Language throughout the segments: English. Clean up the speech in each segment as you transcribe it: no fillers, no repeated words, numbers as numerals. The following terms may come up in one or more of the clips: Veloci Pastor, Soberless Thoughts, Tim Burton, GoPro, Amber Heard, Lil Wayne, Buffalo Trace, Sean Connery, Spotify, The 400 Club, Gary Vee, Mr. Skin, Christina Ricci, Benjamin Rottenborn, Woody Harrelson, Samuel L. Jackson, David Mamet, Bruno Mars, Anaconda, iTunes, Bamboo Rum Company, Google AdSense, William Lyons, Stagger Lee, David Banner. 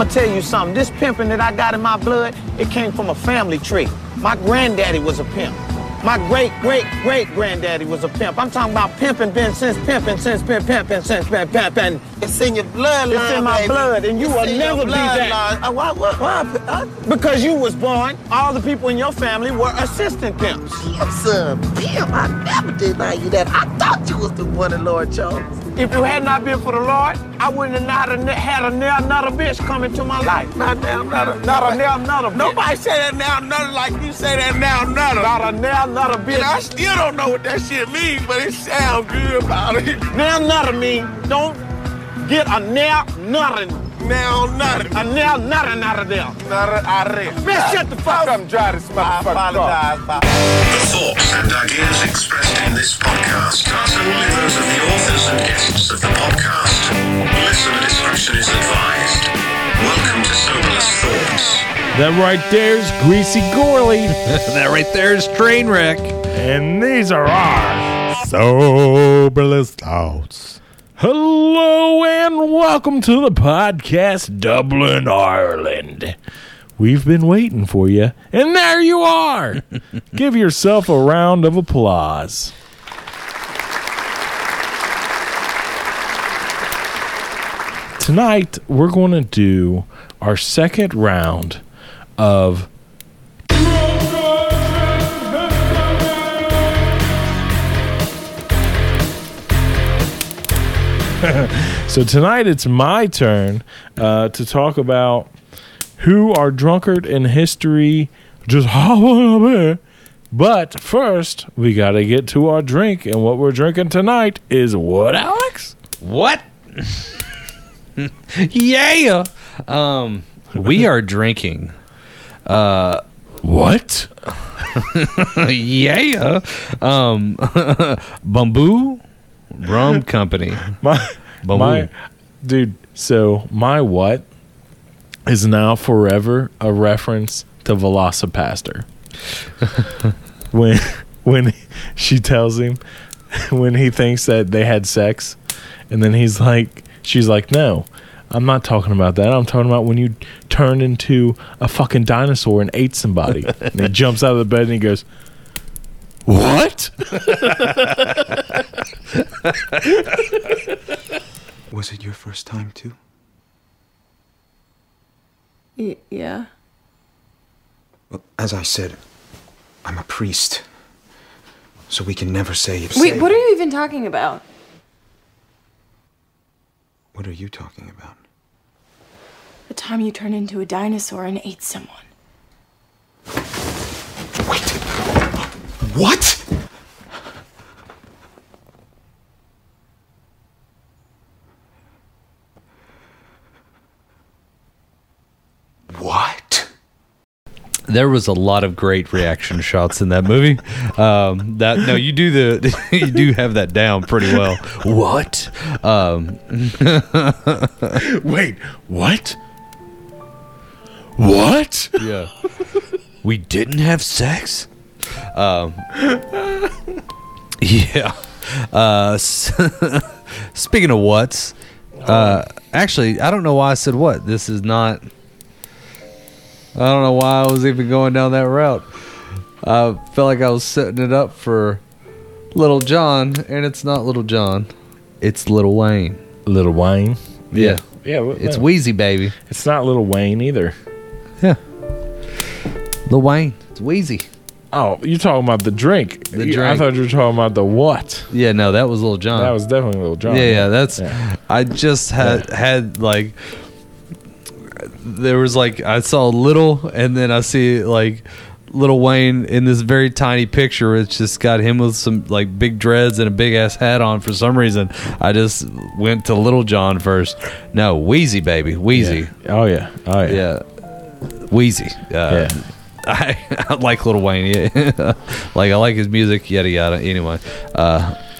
I'ma tell you something, this pimping that I got in my blood, it came from a family tree. My granddaddy was a pimp. My great-great-great-granddaddy was a pimp. I'm talking about pimping, been pimping since pimping. It's in your bloodline, it's in my baby. Blood, and you will never be that. Why? Because you was born, all the people in your family were assistant pimps. Yes, sir. Damn, I never deny you that. I thought you was the one the Lord chose. If you had not been for the Lord, I wouldn't have not had a bitch come into my life. Not a nail, not a bitch. Nobody say that now, nothing like you say that now, nothing. Not a nail, not a bitch. And I still don't know what that shit means, but it sounds good about it. Now, nothing mean don't get a nail, nothing. Now, nothing. A nail, nothing out of there. Nothing out of there. Man, shut the fuck up. I'm dry this motherfucker. I apologize. The thoughts and ideas expressed in this podcast are solely those of the authors and guests of the podcast. Listener discretion is advised. Welcome to Soberless Thoughts. That right there's Greasy Gourley. That right there's Trainwreck. And these are our Soberless Thoughts. Hello and welcome to the podcast, Dublin, Ireland. We've been waiting for you, and there you are. Give yourself a round of applause. Tonight, we're going to do our second round of So tonight it's my turn to talk about who our drunkard in history just but first we gotta get to our drink, and what we're drinking tonight is what, Alex? What? Yeah. We are drinking what? Yeah. Bamboo Rum Company. My dude, so my what is now forever a reference to Veloci Pastor. when she tells him when he thinks that they had sex, and then he's like, she's like, no, I'm not talking about that. I'm talking about when you turned into a fucking dinosaur and ate somebody. And he jumps out of the bed and he goes, what? Was it your first time, too? Yeah. Well, as I said, I'm a priest. So we can never say... Wait, what are you even talking about? What are you talking about? The time you turned into a dinosaur and ate someone. Wait! What? What? There was a lot of great reaction shots in that movie. You do have that down pretty well. What? Wait, what? What? Yeah. We didn't have sex? Yeah. Speaking of what's, actually, I don't know why I said what. This is not. I don't know why I was even going down that route. I felt like I was setting it up for Little John, and it's not Little John. It's Lil Wayne. Lil Wayne. Yeah. Yeah. It's Wheezy, baby. It's not Lil Wayne either. Yeah. Lil Wayne. It's Wheezy. Oh, you're talking about the drink. The drink. I thought you were talking about the what. Yeah, no, that was Lil John. That was definitely Lil John. Yeah, that's... Yeah. I just had like... There was, like... I saw Lil, and then I see, like, Lil Wayne in this very tiny picture. It's just got him with some, like, big dreads and a big-ass hat on for some reason. I just went to Lil John first. No, Wheezy, baby. Wheezy. Yeah. Oh, yeah. Oh, yeah. Yeah. Wheezy. Yeah. I like Lil Wayne, yeah. Like, I like his music, yada yada. Anyway,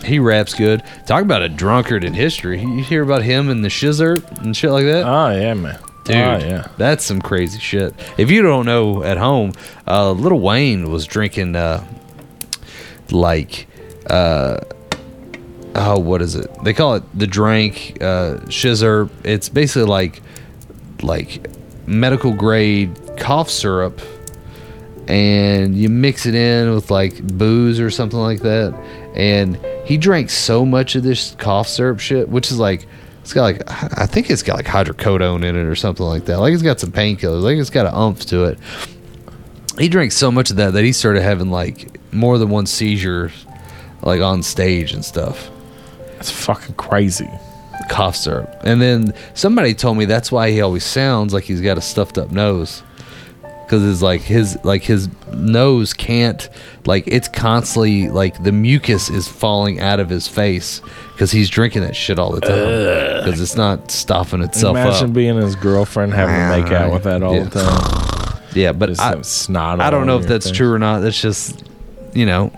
he raps good. Talk about a drunkard in history. You hear about him and the shizzert and shit like that? Oh yeah, man. Dude, oh, yeah. That's some crazy shit. If you don't know at home, Lil Wayne was drinking what is it? They call it the drink, shizzert. It's basically like like medical grade cough syrup and you mix it in with like booze or something like that. And he drank so much of this cough syrup shit, which is like, it's got like, I think it's got like hydrocodone in it or something like that. Like it's got some painkillers, like it's got an oomph to it. He drank so much of that that he started having like more than one seizure, like on stage and stuff. That's fucking crazy. Cough syrup. And then somebody told me that's why he always sounds like he's got a stuffed up nose, because it's like his nose can't, like, it's constantly like the mucus is falling out of his face because he's drinking that shit all the time because it's not stopping itself up. Imagine being his girlfriend having to make out with that all the time. Yeah, but snot. I don't know if that's true or not. That's just, you know,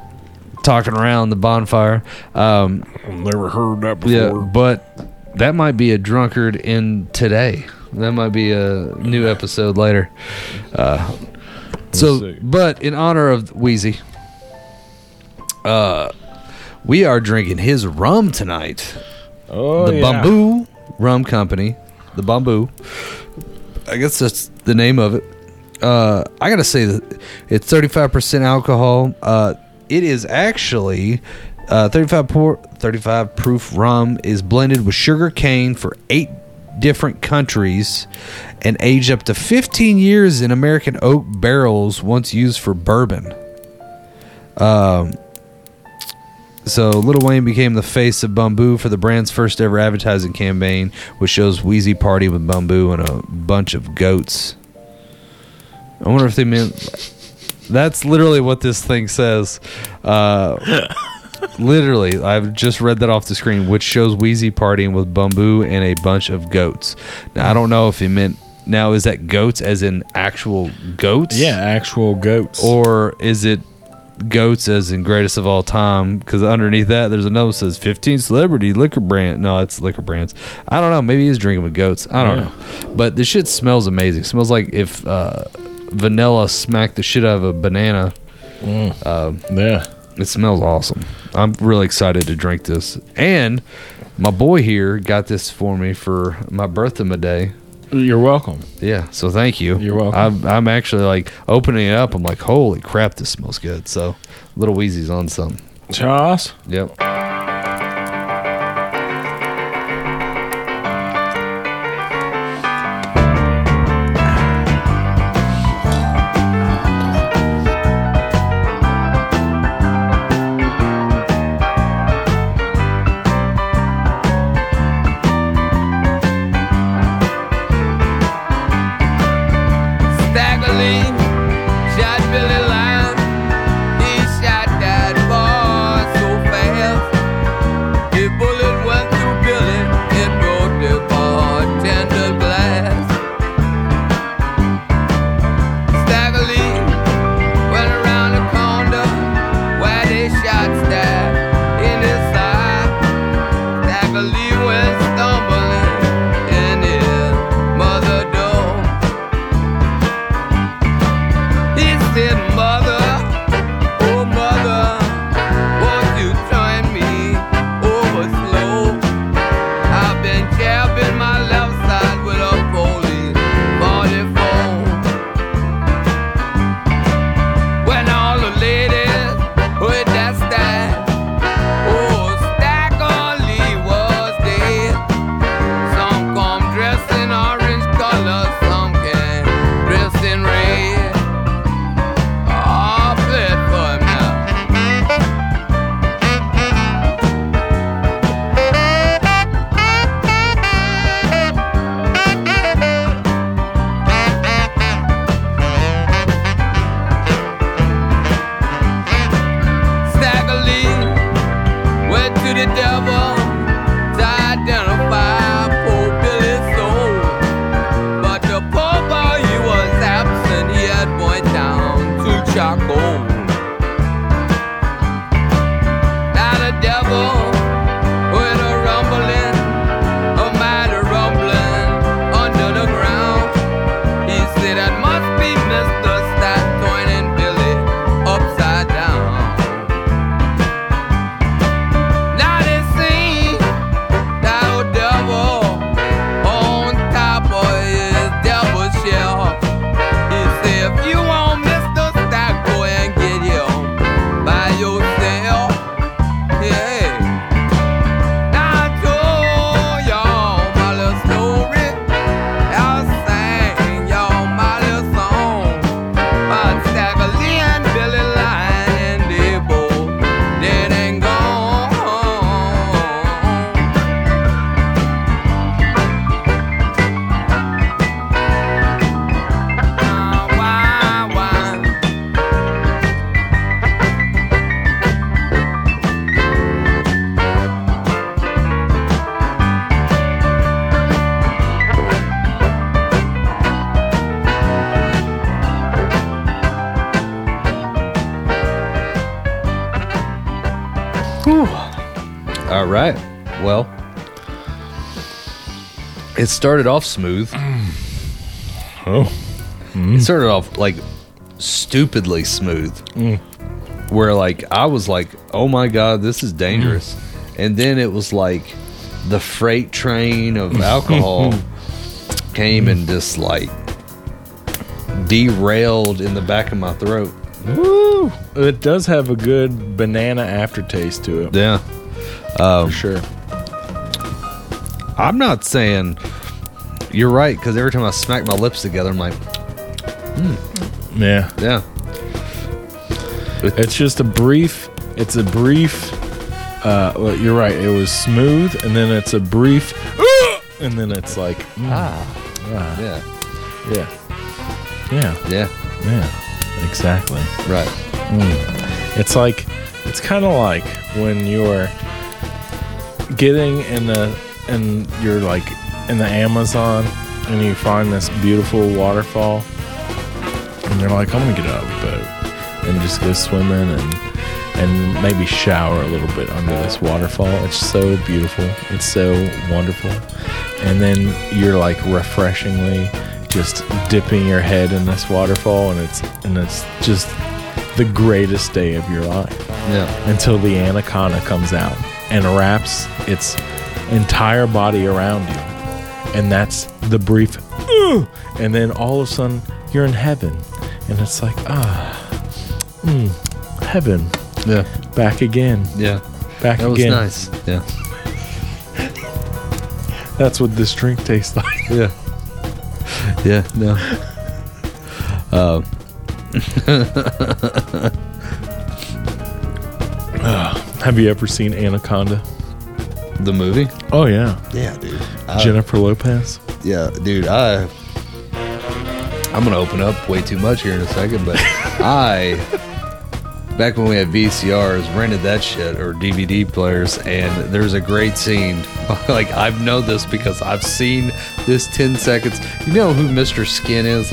talking around the bonfire. Never heard that before. Yeah, but that might be a drunkard in today. That might be a new episode later. But in honor of Wheezy, we are drinking his rum tonight. Oh, the Bamboo Rum Company. The Bamboo. I guess that's the name of it. I got to say that it's 35% alcohol. It is actually... 35 proof rum is blended with sugar cane for 8 different countries and aged up to 15 years in American oak barrels once used for bourbon. So Lil Wayne became the face of Bamboo for the brand's first ever advertising campaign, which shows Wheezy party with Bamboo and a bunch of goats. I wonder if they meant... That's literally what this thing says. Literally, I've just read that off the screen, which shows Wheezy partying with Bamboo and a bunch of goats. Now, I don't know if he meant... Now, is that goats as in actual goats? Yeah, actual goats. Or is it goats as in greatest of all time? Because underneath that, there's another that says 15 celebrity liquor brand. No, it's liquor brands. I don't know. Maybe he's drinking with goats. I don't know. But this shit smells amazing. It smells like if vanilla smacked the shit out of a banana. Yeah. It smells awesome. I'm really excited to drink this. And my boy here got this for me for my birthday. You're welcome. Yeah, so thank you. You're welcome. I'm actually like opening it up. I'm like, holy crap, this smells good. So Lil Wheezy's on something. Charles? Yep. All right. Well, it started off smooth. It started off like stupidly smooth, where like I was like, "Oh my God, this is dangerous," and then it was like the freight train of alcohol came and just like derailed in the back of my throat. Woo! It does have a good banana aftertaste to it. Yeah, for sure. I'm not saying you're right, because every time I smack my lips together, I'm like, yeah. It's just a brief. It's a brief. Well, you're right. It was smooth, and then it's a brief, and then it's like, yeah, exactly, right. It's like, it's kind of like when you're getting you're like in the Amazon, and you find this beautiful waterfall, and you're like, I'm gonna get out of the boat and just go swimming and maybe shower a little bit under this waterfall. It's so beautiful. It's so wonderful. And then you're like refreshingly just dipping your head in this waterfall, and it's just the greatest day of your life. Yeah. Until the anaconda comes out and wraps its entire body around you. And that's the brief, and then all of a sudden you're in heaven, and it's like, heaven. Yeah. Back again. Yeah. Back that again. That was nice. Yeah. That's what this drink tastes like. Yeah. Yeah. No. Have you ever seen Anaconda? The movie? Oh, yeah. Yeah, dude. Jennifer Lopez? Yeah, dude. I'm going to open up way too much here in a second, but back when we had VCRs, rented that shit, or DVD players, and there's a great scene. Like, I've known this because I've seen this 10 seconds. You know who Mr. Skin is?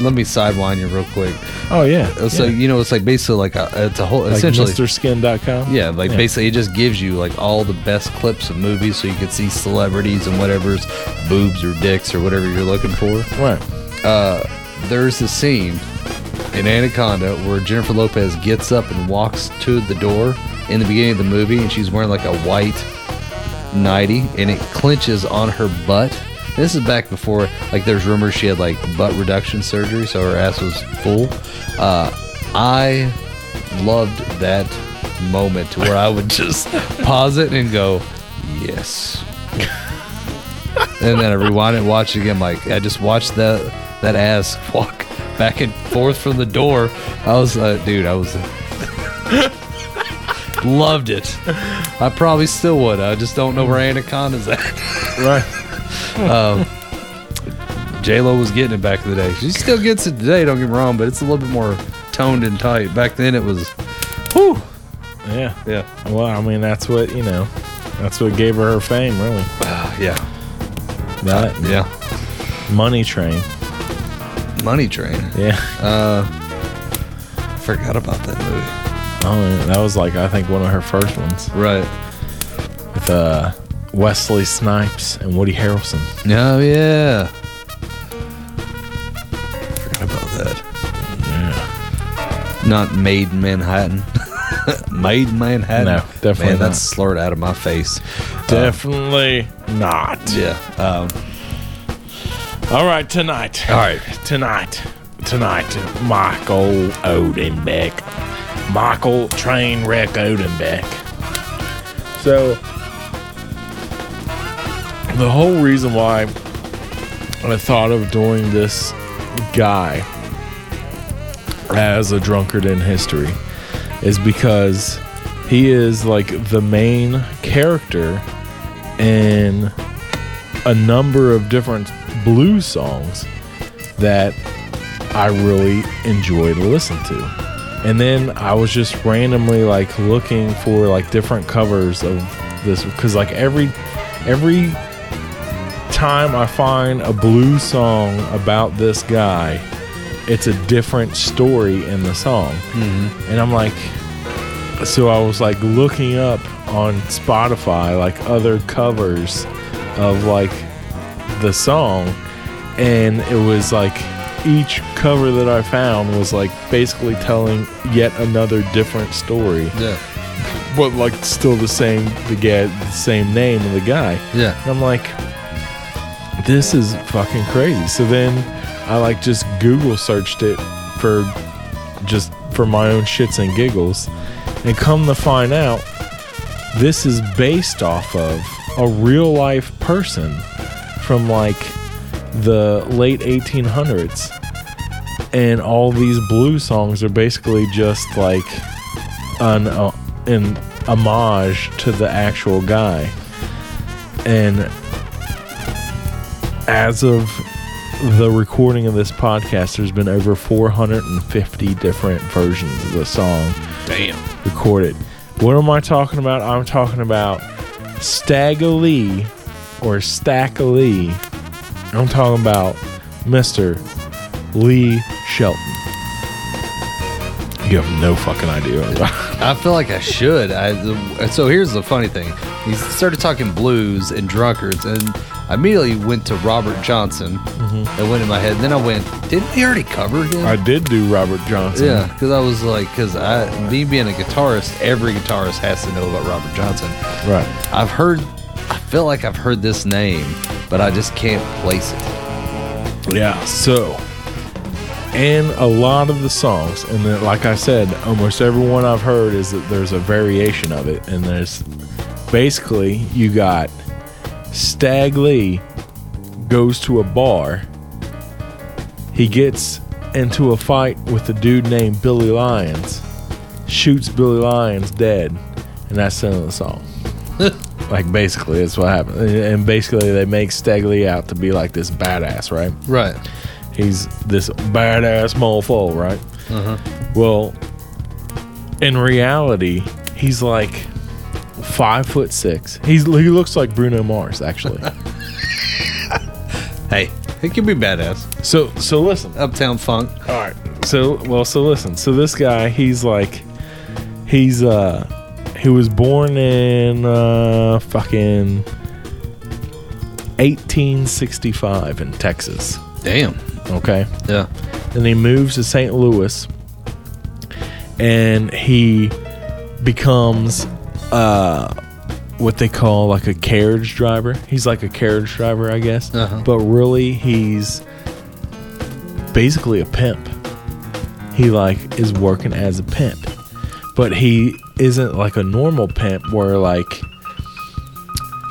Let me sideline you real quick. Oh, yeah. So, you know, it's like basically like it's a whole, like essentially. MrSkin.com? Yeah, like basically it just gives you like all the best clips of movies, so you can see celebrities and whatever's boobs or dicks or whatever you're looking for. Right. There's a scene in Anaconda where Jennifer Lopez gets up and walks to the door in the beginning of the movie, and she's wearing like a white nightie, and it clenches on her butt. And this is back before, like, there's rumors she had like butt reduction surgery, so her ass was full. I loved that moment, to where I would just pause it and go, yes. And then I rewind it and watch it again. Like, I just watched that ass walk back and forth from the door. I loved it. I probably still would. I just don't know where Anaconda's at. Right. J-Lo was getting it back in the day. She still gets it today, don't get me wrong, but it's a little bit more toned and tight. Back then it was, whew. Yeah. Yeah. Well, I mean, that's what gave her fame, really. Yeah. That. Yeah. Money Train. Yeah. Forgot about that movie. Oh, yeah, that was like, I think, one of her first ones. Right. With Wesley Snipes and Woody Harrelson. Oh, yeah. Forgot about that. Yeah. Not Maid in Manhattan. Maid in Manhattan? No, definitely not. Man, that's slurred out of my face. Definitely not. Yeah. All right, tonight, Michael Odenbeck. Michael Trainwreck Odenbeck. So, the whole reason why I thought of doing this guy as a drunkard in history is because he is like the main character in a number of different blues songs that I really enjoy to listen to. And then I was just randomly like looking for like different covers of this, because like every time I find a blues song about this guy, it's a different story in the song. And I'm like, So I was like looking up on Spotify like other covers of like the song, and it was like each cover that I found was like basically telling yet another different story. Yeah. But like still the same name of the guy. Yeah. And I'm like, this is fucking crazy. So then I like just Google searched it for my own shits and giggles, and come to find out this is based off of a real life person from like the late 1800s, and all these blues songs are basically just like an homage to the actual guy. And as of the recording of this podcast, there's been over 450 different versions of the song. Damn. Recorded. What am I talking about? I'm talking about Stagger Lee or Stagger Lee. I'm talking about Mr. Lee Shelton. You have no fucking idea. I feel like I should. So here's the funny thing. He started talking blues and drunkards, and I immediately went to Robert Johnson. Mm-hmm. It went in my head. And then I went, didn't we already cover him? I did do Robert Johnson. Yeah, because I was like, me being a guitarist, every guitarist has to know about Robert Johnson. Right. I feel like I've heard this name, but I just can't place it. Yeah, so... And a lot of the songs, and then, like I said, almost everyone I've heard is that there's a variation of it, and there's... Basically, you got... Stag Lee goes to a bar. He gets into a fight with a dude named Billy Lyons, shoots Billy Lyons dead, and that's the end of the song. Like, basically, that's what happened. And basically, they make Stag Lee out to be like this badass, right? Right. He's this badass mofo, right? Uh-huh. Well, in reality, he's like... 5'6". He looks like Bruno Mars, actually. Hey, he can be badass. So listen, Uptown Funk. All right. So listen. So this guy, he was born in fucking 1865 in Texas. Damn. Okay. Yeah. And he moves to St. Louis, and he becomes what they call like a carriage driver. He's like a carriage driver, I guess. Uh-huh. But really, he's basically a pimp. He like is working as a pimp, but he isn't like a normal pimp where like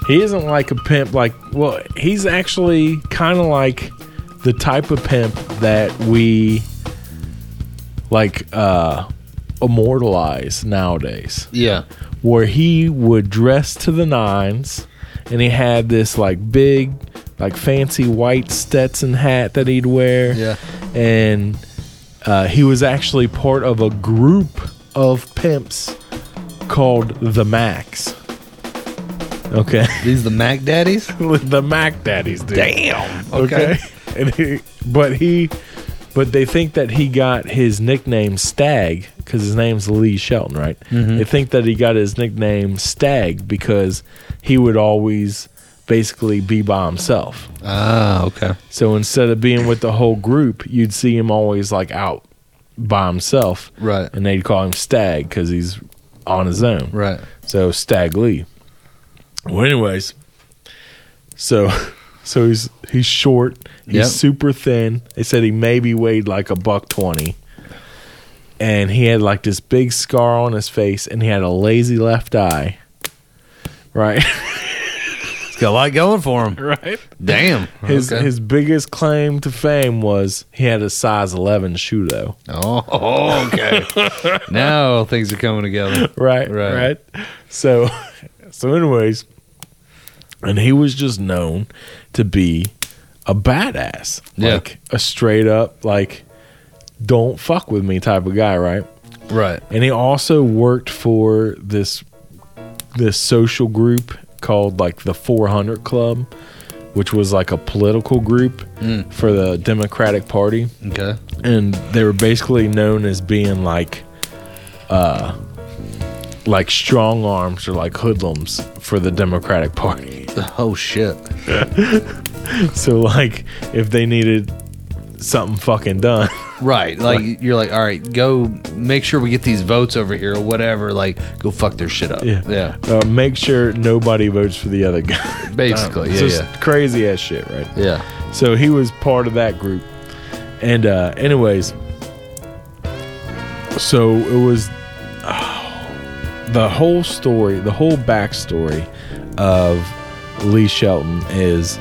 he isn't like a pimp. Like, well, he's actually kind of like the type of pimp that we like immortalize nowadays. Yeah. Where he would dress to the nines, and he had this like big, like fancy white Stetson hat that he'd wear. Yeah. And he was actually part of a group of pimps called the Macs. Okay. These the Mac Daddies? The Mac Daddies, dude. Damn. Okay. And but they think that he got his nickname Stag, because his name's Lee Shelton, right? Mm-hmm. They think that he got his nickname Stag because he would always basically be by himself. Ah, okay. So instead of being with the whole group, you'd see him always like out by himself. Right. And they'd call him Stag because he's on his own. Right. So Stag Lee. Well, anyways, so he's short. He's super thin. They said he maybe weighed like a $120. And he had like this big scar on his face, and he had a lazy left eye. Right? He's got a lot going for him. Right? Damn. His biggest claim to fame was he had a size 11 shoe, though. Oh, okay. Now things are coming together. Right. So anyways, and he was just known to be a badass. Yeah. Like a straight up, like, don't fuck with me type of guy, right? Right. And he also worked for this social group called like the 400 Club, which was like a political group for the Democratic Party. Okay. And they were basically known as being like like strong arms or like hoodlums for the Democratic Party. Oh shit. So like if they needed something fucking done. Right. Like you're like, all right, go make sure we get these votes over here or whatever. Like go fuck their shit up. Yeah. Yeah. Make sure nobody votes for the other guy. Basically. Yeah. Just crazy ass shit, right? Yeah. So he was part of that group. And anyways, so it was the whole story, the whole backstory of Lee Shelton is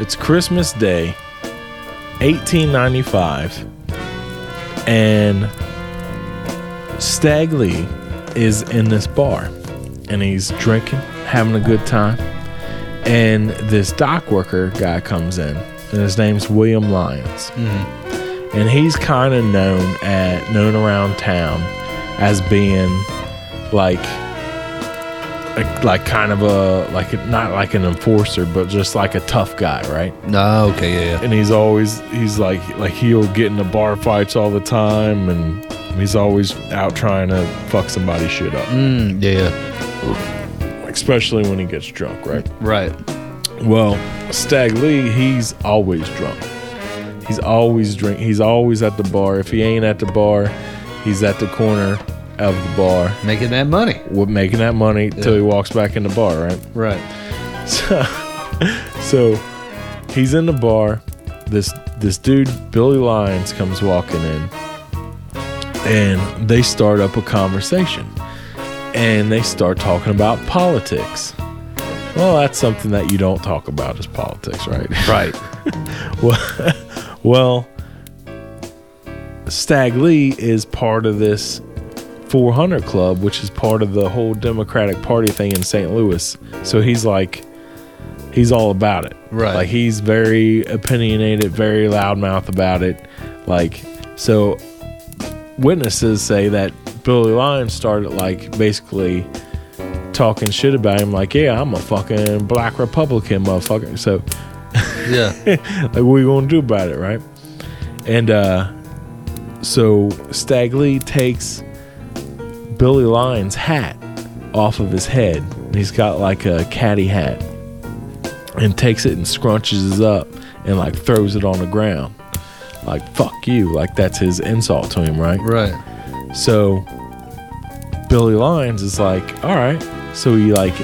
it's Christmas Day, 1895, and Stag Lee is in this bar, and he's drinking, having a good time, and this dock worker guy comes in, and his name's William Lyons. Mm-hmm. And he's kind of known around town as being like kind of not like an enforcer, but just like a tough guy, right? Oh, okay, yeah. And he's always he'll get into bar fights all the time, and he's always out trying to fuck somebody's shit up. Mm, yeah. Especially when he gets drunk, right? Right. Well, Stag Lee, he's always drunk. He's always drinking. He's always at the bar. If he ain't at the bar, he's at the corner of the bar. Making that money. We're making that money till he walks back in the bar, right? Right. So he's in the bar. This dude, Billy Lyons, comes walking in. And they start up a conversation. And they start talking about politics. Well, that's something that you don't talk about is politics, right? Right. Well, Stag Lee is part of this 400 Club, which is part of the whole Democratic Party thing in St. Louis. So he's like, he's all about it. Right. Like he's very opinionated, very loudmouth about it. Like, so witnesses say that Billy Lyons started like basically talking shit about him. Like, yeah, I'm a fucking black Republican motherfucker. So... Yeah. Like, what are you going to do about it, right? And so Stag Lee takes Billy Lyons' hat off of his head. He's got like a caddy hat. And takes it and scrunches it up and like throws it on the ground. Like, fuck you. Like, that's his insult to him, right? Right. So Billy Lyons is like, all right. So he like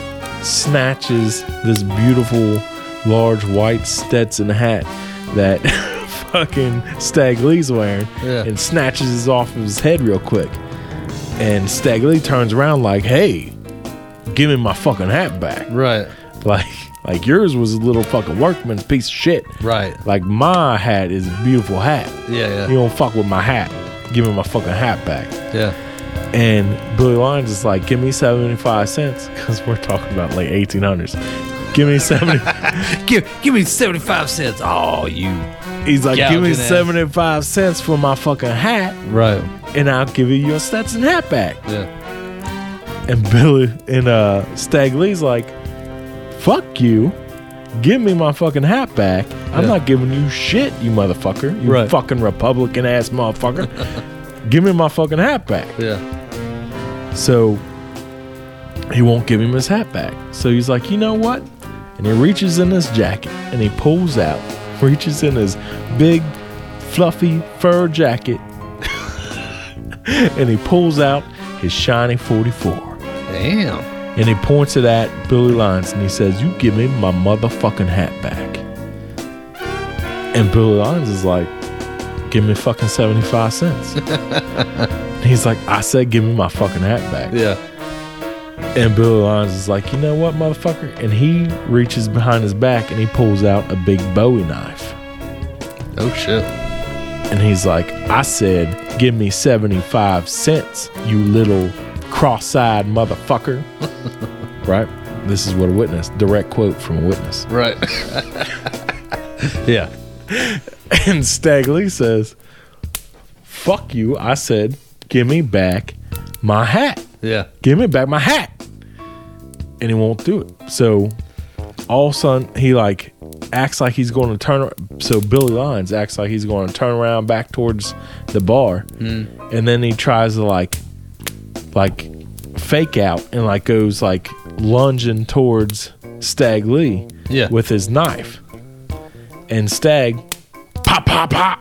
snatches this beautiful... large white Stetson hat that fucking Stag Lee's wearing, yeah, and snatches it off of his head real quick. And Stag Lee turns around like, hey, give me my fucking hat back. Right. Like yours was a little fucking workman's piece of shit. Right. Like my hat is a beautiful hat. Yeah, yeah. You don't fuck with my hat. Give me my fucking hat back. Yeah. And Billy Lyons is like, give me 75 cents because we're talking about like 1800s. Give me 70. give me 75 cents. Oh, you. He's like, give me 75 cents for my fucking hat, right? And I'll give you your Stetson hat back. Yeah. And Billy and Stag Lee's like, fuck you. Give me my fucking hat back. I'm not giving you shit, you motherfucker. You fucking Republican ass motherfucker. Give me my fucking hat back. Yeah. So he won't give him his hat back. So he's like, you know what? And he reaches in his jacket and he pulls out, reaches in his big, fluffy fur jacket, and he pulls out his shiny 44. Damn. And he points it at Billy Lyons and he says, you give me my motherfucking hat back. And Billy Lyons is like, give me fucking 75 cents. And he's like, I said, give me my fucking hat back. Yeah. And Billy Lyons is like, you know what, motherfucker? And he reaches behind his back and he pulls out a big Bowie knife. Oh, shit. And he's like, I said, give me 75 cents, you little cross-eyed motherfucker. Right? This is what a witness, direct quote from a witness. Right. Yeah. And Stag Lee says, fuck you. I said, give me back my hat. Yeah. Give me back my hat. And he won't do it. So all of a sudden he like acts like he's going to turn. So Billy Lyons acts like he's going to turn around back towards the bar, and then he tries to like fake out and like goes like lunging towards Stag Lee with his knife. And Stag, pop, pop, pop,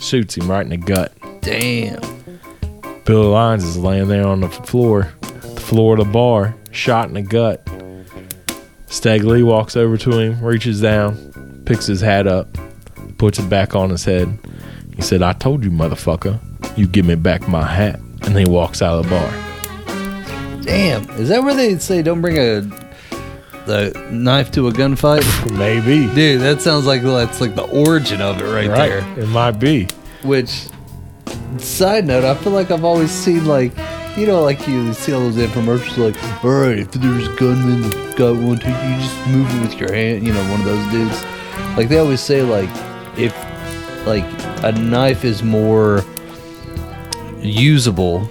shoots him right in the gut. Damn. Billy Lyons is laying there on the floor of the bar, shot in the gut. Stag Lee walks over to him, reaches down, picks his hat up, puts it back on his head. He said, "I told you, motherfucker, you give me back my hat." And he walks out of the bar. Damn. Is that where they say don't bring the knife to a gunfight? Maybe. Dude, that sounds like that's like the origin of it right there. It might be. Which, side note, I feel like I've always seen like, you know, like you see all those infomercials like, all right, if there's gunmen that got one, two, you just move it with your hand, you know, one of those dudes. Like they always say like, if like a knife is more usable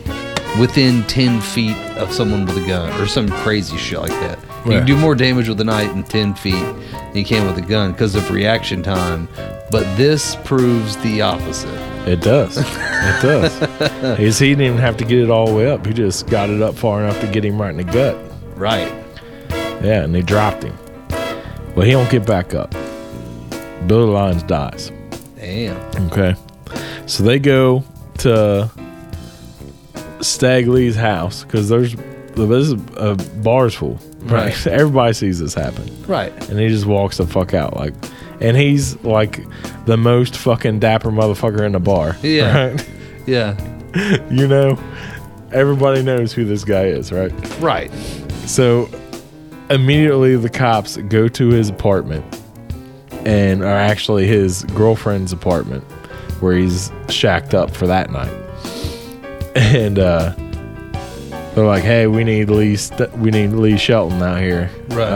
within 10 feet of someone with a gun or some crazy shit like that. Right. You can do more damage with a knife in 10 feet than you can with a gun because of reaction time. But this proves the opposite. It does. It does. He didn't even have to get it all the way up. He just got it up far enough to get him right in the gut. Right. Yeah, and they dropped him. But he don't get back up. Billy Lyons dies. Damn. Okay. So they go to Stag Lee's house because there's a bar's full. Right. Right. Everybody sees this happen. Right. And he just walks the fuck out. Like, and he's like the most fucking dapper motherfucker in the bar. Yeah. Right? Yeah. You know, everybody knows who this guy is, right? Right. So immediately the cops go to his apartment and are actually his girlfriend's apartment where he's shacked up for that night. And, they're like, "Hey, we need Lee Shelton out here." Right.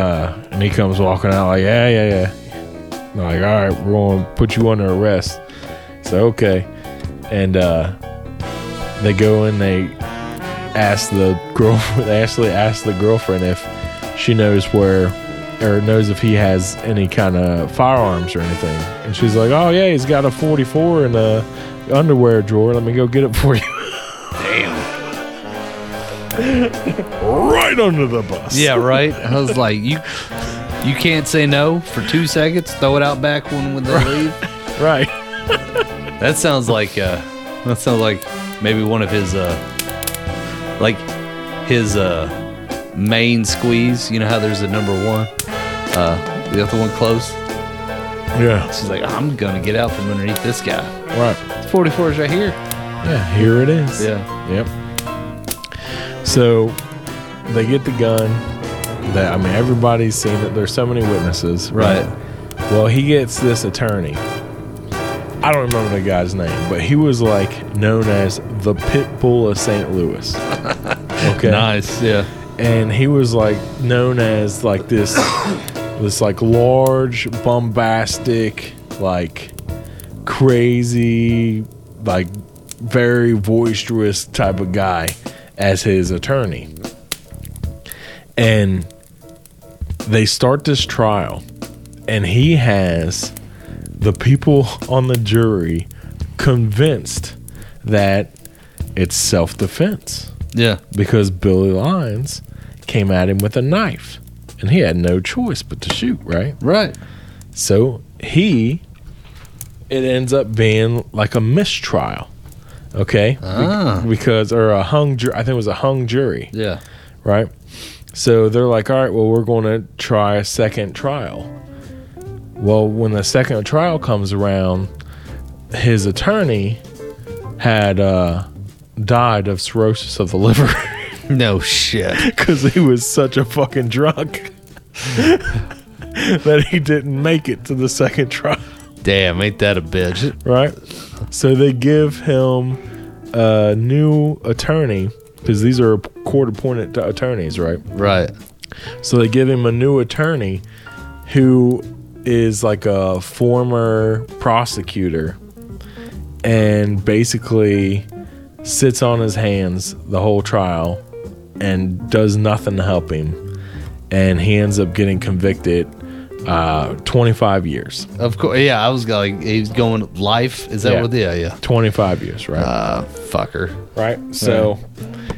And he comes walking out like, yeah. They're like, "All right, we're going to put you under arrest." So, okay. And they go in, they ask the girlfriend if she knows if he has any kind of firearms or anything. And she's like, "Oh, yeah, he's got a 44 in the underwear drawer. Let me go get it for you." Right under the bus. Yeah, right. I was like, you can't say no for 2 seconds. Throw it out back when they leave. Right. That sounds like maybe one of his main squeeze. You know how there's a number one, the other one close. Yeah. She's like, "I'm gonna get out from underneath this guy." Right. 44 is right here. Yeah, here it is. Yeah. Yep. So they get the gun. Everybody's seen it. There's so many witnesses. Right. Well, he gets this attorney. I don't remember the guy's name, but he was like known as the Pit Bull of St. Louis. Okay. Nice. Yeah. And he was like known as like this like large, bombastic, like crazy, like very boisterous type of guy as his attorney. And they start this trial, and he has the people on the jury convinced that it's self-defense. Yeah. Because Billy Lyons came at him with a knife, and he had no choice but to shoot, right? Right. So it ends up being like a mistrial. Okay, I think it was a hung jury. Yeah, right. So they're like, "All right, well, we're going to try a second trial." Well, when the second trial comes around, his attorney had died of cirrhosis of the liver. No shit, because he was such a fucking drunk that he didn't make it to the second trial. Damn, ain't that a bitch? Right? So they give him a new attorney, because these are court-appointed attorneys, right? Right. So they give him a new attorney who is like a former prosecutor and basically sits on his hands the whole trial and does nothing to help him. And he ends up getting convicted 25 years. Of course. Yeah, I was like, he's going life. Is that what? Yeah, yeah. 25 years, right? Fucker. Right. So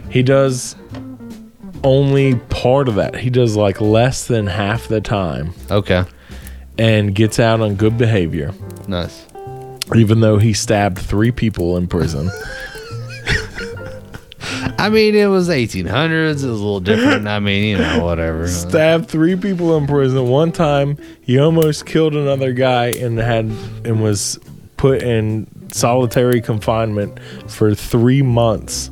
he does only part of that. He does like less than half the time. Okay. And gets out on good behavior. Nice. Even though he stabbed 3 people in prison. I mean, it was 1800s. It was a little different. I mean, you know, whatever. Stabbed 3 people in prison. One time, he almost killed another guy and was put in solitary confinement for 3 months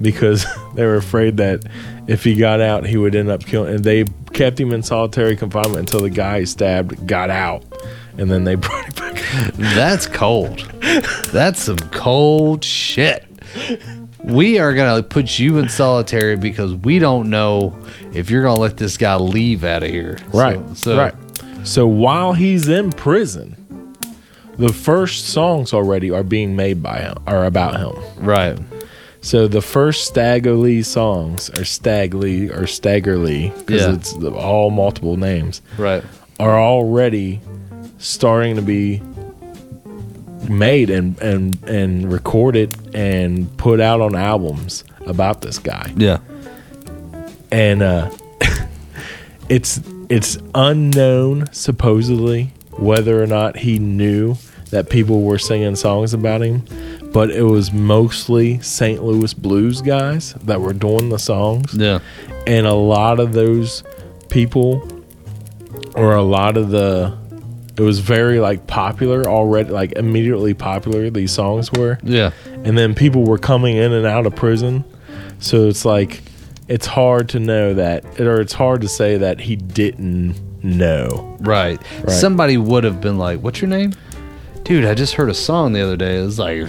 because they were afraid that if he got out, he would end up killing. And they kept him in solitary confinement until the guy he stabbed got out, and then they brought him back. That's cold. That's some cold shit. We are going to put you in solitary because we don't know if you're going to let this guy leave out of here. Right. So, so while he's in prison, the first songs already are being made by him, or about him. Right. So the first Stagger Lee songs are Stag Lee or Stagger Lee because it's all multiple names. Right. Are already starting to be made and recorded and put out on albums about this guy. Yeah. And it's unknown supposedly whether or not he knew that people were singing songs about him, but it was mostly St. Louis blues guys that were doing the songs. Yeah. And a lot of those people, or a lot of the, it was very like popular already, like immediately popular, these songs were. Yeah. And then people were coming in and out of prison. So it's like, it's hard to know that, or it's hard to say that he didn't know. Right. Somebody would have been like, what's your name? Dude, I just heard a song the other day. It was like, you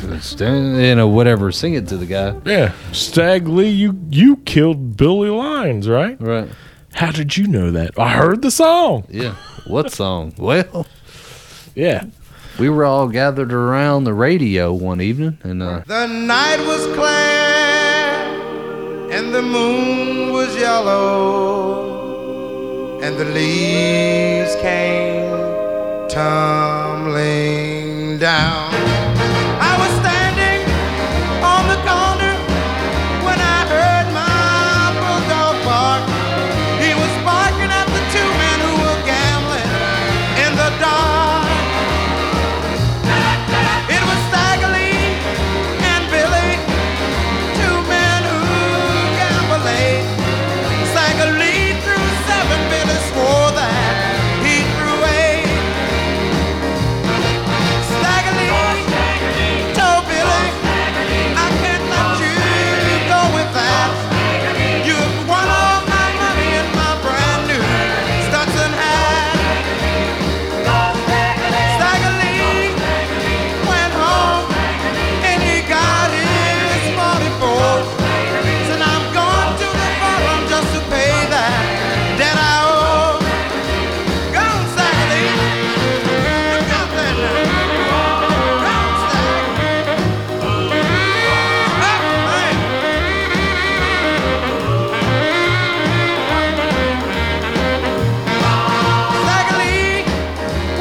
know, whatever, sing it to the guy. Yeah. Stag Lee, you killed Billy Lyons, right? Right. How did you know that? I heard the song. Yeah. What song? Well. Yeah. We were all gathered around the radio one evening. And the night was clear, and the moon was yellow, and the leaves came tumbling down. I was standing on the corner when I heard my bulldog bark. He was barking at the 2 men who were gambling in the dark. It was Stagger Lee and Billy, 2 men who gambled late. Stagger Lee threw 7, Billy swore that he threw 8. Stagger Lee told Billy, I can't let you go with that. You've won all my money and my brand new Stetson hat. Stagger Lee went home and he got his 44. Said, I'm going to the bottom just to pay that debt I owe. Go, Stagger Lee. Look out there now. Go, Stagger. Up, man. Stagger Lee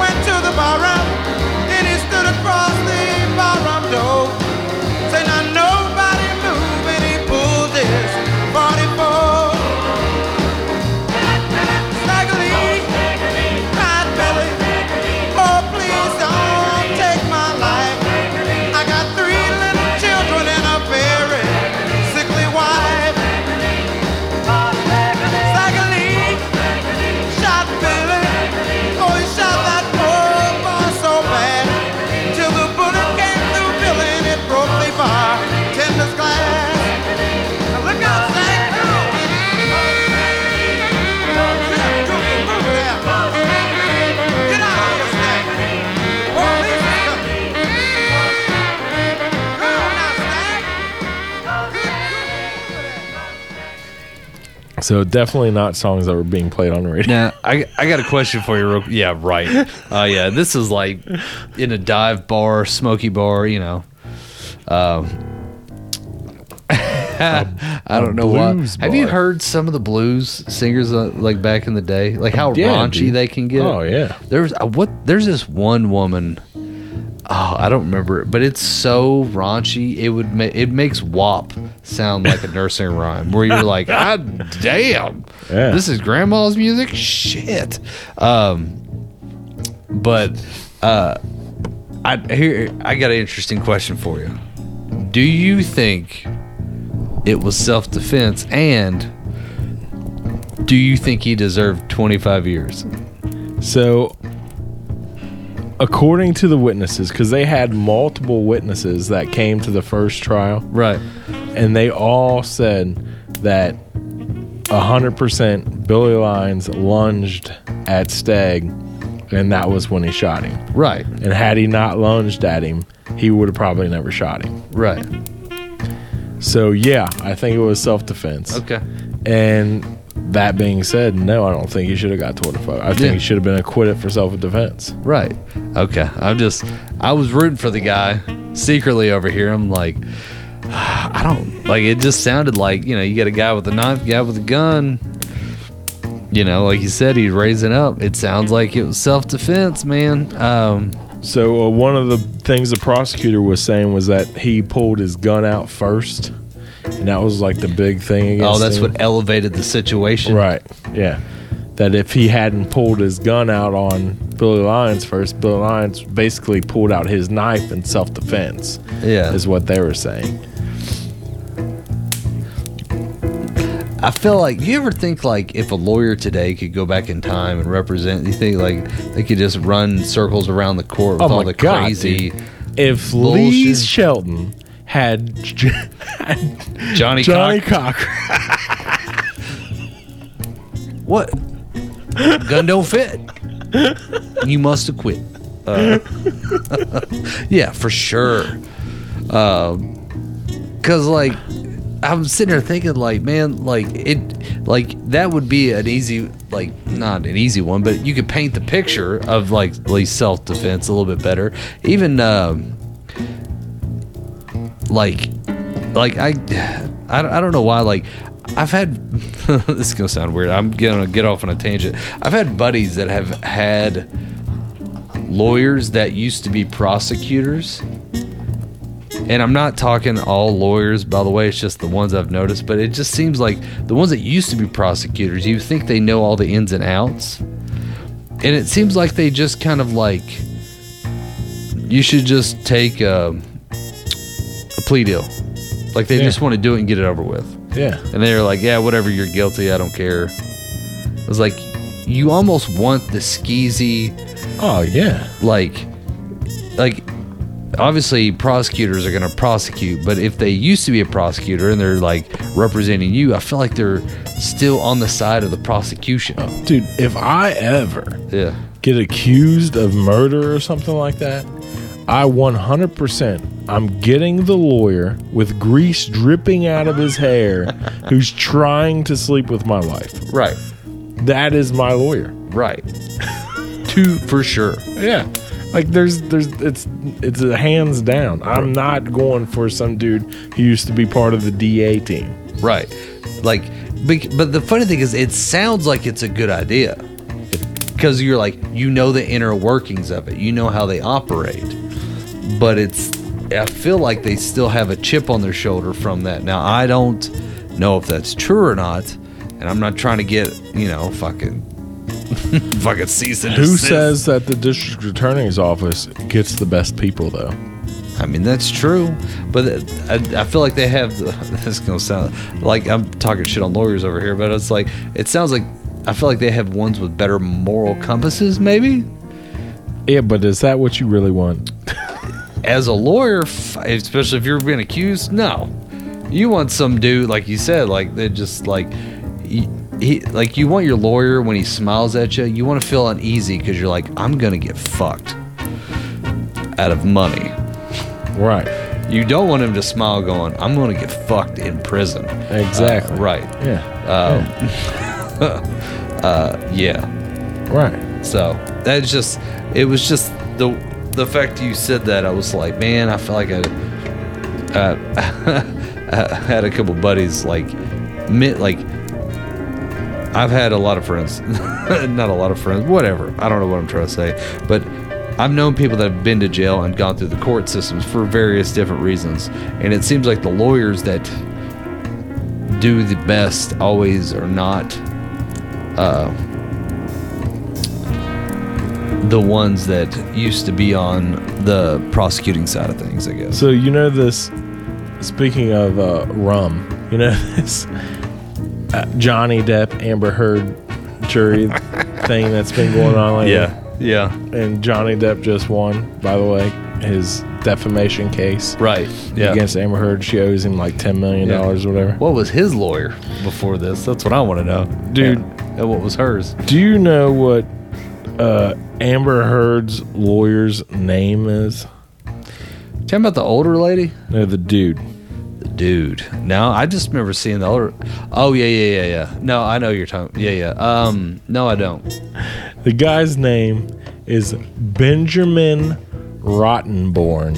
went to the barroom, then he stood across the barroom door. Said, now nobody move, and he pulled his 44. Stagger Lee cried, Billy, oh, please don't take my life. I got 3 little children and a very sickly wife. Stagger Lee shot Billy, oh, he shot that poor boy so bad, till the bullet came through Billy and it broke the bartender's glass. Now look out, Stag, go. Yeah, go, move there. Get out of here, Stag. Oh, please, go. Go now, Stag. So definitely not songs that were being played on the radio. Now, I got a question for you real quick. Yeah, right. Yeah, this is like in a dive bar, smoky bar, you know. I don't know why. blues bar. Have you heard some of the blues singers like back in the day? Like how raunchy dude. They can get. Oh, yeah. There's this one woman. Oh, I don't remember it, but it's so raunchy. It makes WAP sound like a nursery rhyme where you're like, God damn, yeah, this is grandma's music? Shit. I got an interesting question for you. Do you think it was self-defense, and do you think he deserved 25 years? So, according to the witnesses, because they had multiple witnesses that came to the first trial. Right. And they all said that 100% Billy Lyons lunged at Stagg, and that was when he shot him. Right. And had he not lunged at him, he would have probably never shot him. Right. So, yeah, I think it was self-defense. Okay. And that being said, no, I don't think he should have got 25. I think he should have been acquitted for self-defense. Right. Okay. I was rooting for the guy secretly over here. I'm like, I don't, like, it just sounded like, you know, you got a guy with a knife, guy with a gun. You know, like you said, he's raising up. It sounds like it was self-defense, man. So one of the things the prosecutor was saying was that he pulled his gun out first, and that was like the big thing against him. What elevated the situation. Right, yeah. That if he hadn't pulled his gun out on Billy Lyons first, Billy Lyons basically pulled out his knife in self-defense. Yeah, is what they were saying. I feel like, you ever think like if a lawyer today could go back in time and represent, you think like they could just run circles around the court with all the crazy dude. If bullshit. Lee Shelton had Johnny Cochran. What? Gun don't fit. You must have quit. Yeah, for sure. Because like, I'm sitting here thinking, like, man, like it, like that would be an easy, like, not an easy one, but you could paint the picture of like at least self-defense a little bit better. Even, I don't know why. Like, I've had this is gonna sound weird. I'm gonna get off on a tangent. I've had buddies that have had lawyers that used to be prosecutors. And I'm not talking all lawyers, by the way. It's just the ones I've noticed. But it just seems like the ones that used to be prosecutors, you think they know all the ins and outs. And it seems like they just kind of like, you should just take a plea deal. Like they just want to do it and get it over with. Yeah. And they're like, yeah, whatever, you're guilty. I don't care. It was like, you almost want the skeezy. Oh, yeah. Like, obviously prosecutors are going to prosecute, but if they used to be a prosecutor and they're like representing you, I feel like they're still on the side of the prosecution. Oh, dude, if I ever get accused of murder or something like that, I 100% I'm getting the lawyer with grease dripping out of his hair who's trying to sleep with my life. Right. That is my lawyer. Right. For sure. Yeah. Like it's hands down. I'm not going for some dude who used to be part of the DA team. Right. Like, but the funny thing is, it sounds like it's a good idea because you're like, you know, the inner workings of it. You know how they operate, but I feel like they still have a chip on their shoulder from that. Now, I don't know if that's true or not. And I'm not trying to get, you know, fucking. Fucking cease and desist. Who says that the district attorney's office gets the best people, though? I mean, that's true, but I feel like they have. This is gonna sound like I'm talking shit on lawyers over here, but it's like it sounds like I feel like they have ones with better moral compasses, maybe. Yeah, but is that what you really want? As a lawyer, especially if you're being accused, no, you want some dude like you said, like they just like. Like you want your lawyer when he smiles at you, you want to feel uneasy because you're like, I'm gonna get fucked out of money. Right. You don't want him to smile going, I'm gonna get fucked in prison. Exactly. Right. Yeah. Yeah. Right. So that's just. It was just the fact you said that I was like, man, I felt like I had a couple buddies like. I've had a lot of friends, not a lot of friends, whatever. I don't know what I'm trying to say, but I've known people that have been to jail and gone through the court systems for various different reasons. And it seems like the lawyers that do the best always are not the ones that used to be on the prosecuting side of things, I guess. So you know this, speaking of rum, you know this Johnny Depp, Amber Heard jury thing that's been going on lately? Yeah. And Johnny Depp just won, by the way, his defamation case. Right. Yeah. Against Amber Heard. She owes him like $10 million or whatever. What was his lawyer before this? That's what I want to know. Dude. Yeah. What was hers? Do you know what Amber Heard's lawyer's name is? Talking about the older lady? No, the dude. No, I just remember seeing the older. Oh, yeah. No, I know you're talking. Yeah. No, I don't. The guy's name is Benjamin Rottenborn.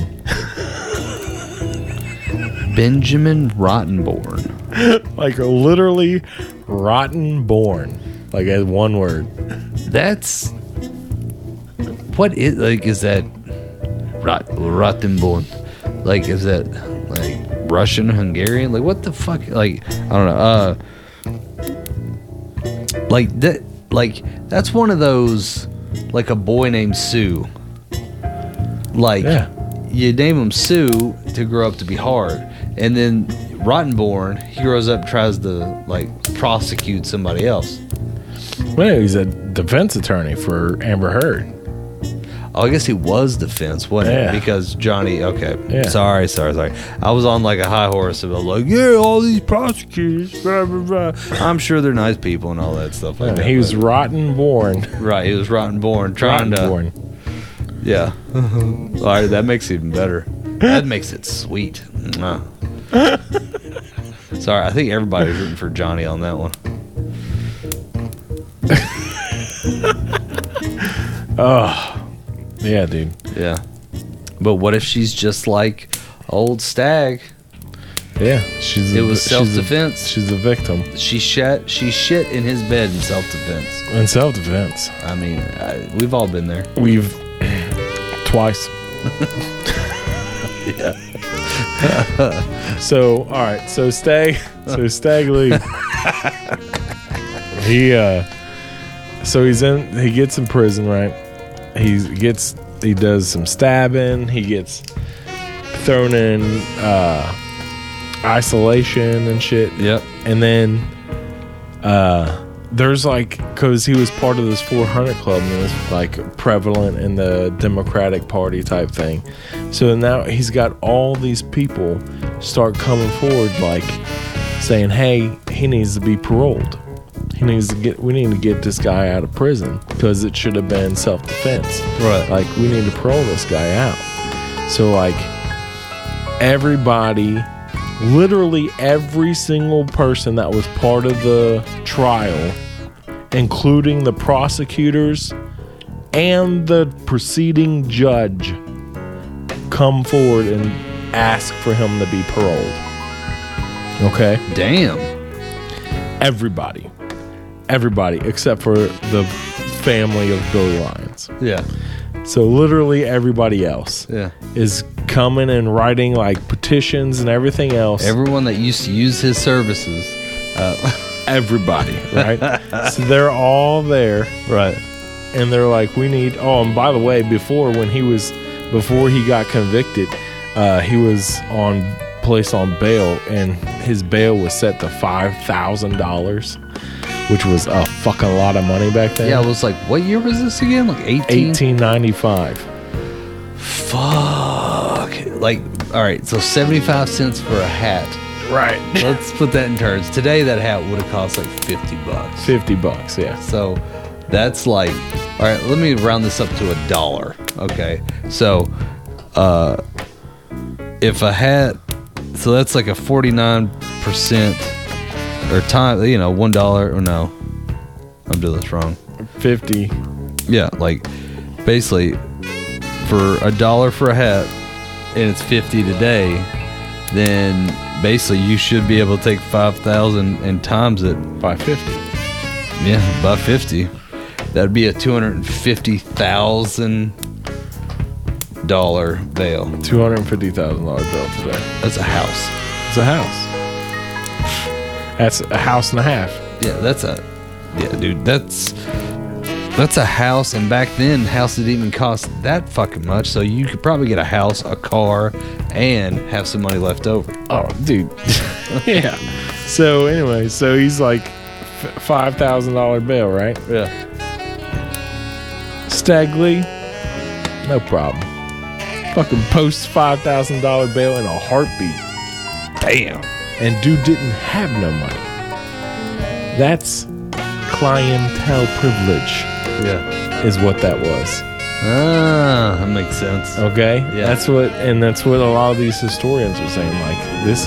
Benjamin Rottenborn. Like literally Rottenborn. Like as one word. That's what is like? Is that Rottenborn? Like is that like Russian, Hungarian? Like what the fuck? Like I don't know. Like that. Like that's one of those. Like a boy named Sue. Like you name him Sue to grow up to be hard, and then Rottenborn, he grows up and tries to like prosecute somebody else. Well, he's a defense attorney for Amber Heard. Oh, I guess he was defense, wasn't he? Because Johnny, sorry. I was on like a high horse about like, all these prosecutors, blah, blah, blah. I'm sure they're nice people and all that stuff like that. He was Rottenborn. Right, he was Rottenborn trying to... Yeah. All right, that makes it even better. That makes it sweet. Sorry, I think everybody's rooting for Johnny on that one. Oh, yeah, dude. Yeah, but what if she's just like old Stag? Yeah, it was self-defense. She's a victim. She shit in his bed in self-defense. I mean, we've all been there. We've twice. Yeah. So all right. So Stag Lee. He so he's in. He gets in prison, right? He does some stabbing. He gets thrown in isolation and shit. Yep. And then there's like, because he was part of this 400 Club and it was like prevalent in the Democratic Party type thing. So now he's got all these people start coming forward, like saying, "Hey, he needs to be paroled." We need to get this guy out of prison because it should have been self-defense. Right. Like, we need to parole this guy out. So, like, everybody, literally every single person that was part of the trial, including the prosecutors and the preceding judge, come forward and ask for him to be paroled. Okay? Damn. Everybody. Everybody except for the family of Billy Lyons. Yeah. So literally everybody else is coming and writing like petitions and everything else. Everyone that used to use his services. Everybody, right? So they're all there. Right. And they're like, we need... Oh, and by the way, before he got convicted, he was placed on bail, and his bail was set to $5,000. Which was a fucking lot of money back then. Yeah, it was like, what year was this again? Like 1895. Fuck. Like, all right, so 75 cents for a hat. Right. Let's put that in terms. Today, that hat would have cost like $50. $50, yeah. So that's like, all right, let me round this up to $1. Okay. So if a hat, so that's like a 49%. Or time, you know, $1 or no. I'm doing this wrong. 50. Yeah, like basically for $1 for a hat and it's 50 today, then basically you should be able to take 5,000 and times it by 50. Yeah, by 50. That'd be a $250,000 bail. $250,000 bail today. That's a house. It's a house. That's a house and a half. Yeah, that's a... Yeah, dude, that's a house, and back then, houses didn't even cost that fucking much, so you could probably get a house, a car, and have some money left over. Oh, dude. Yeah. So, anyway, so he's like $5,000 bill, right? Yeah. Stagger Lee, no problem. Fucking post $5,000 bill in a heartbeat. Damn. And dude didn't have no money. That's clientele privilege. Yeah, is what that was. Ah, that makes sense. Okay, yeah. That's what a lot of these historians are saying. Like, this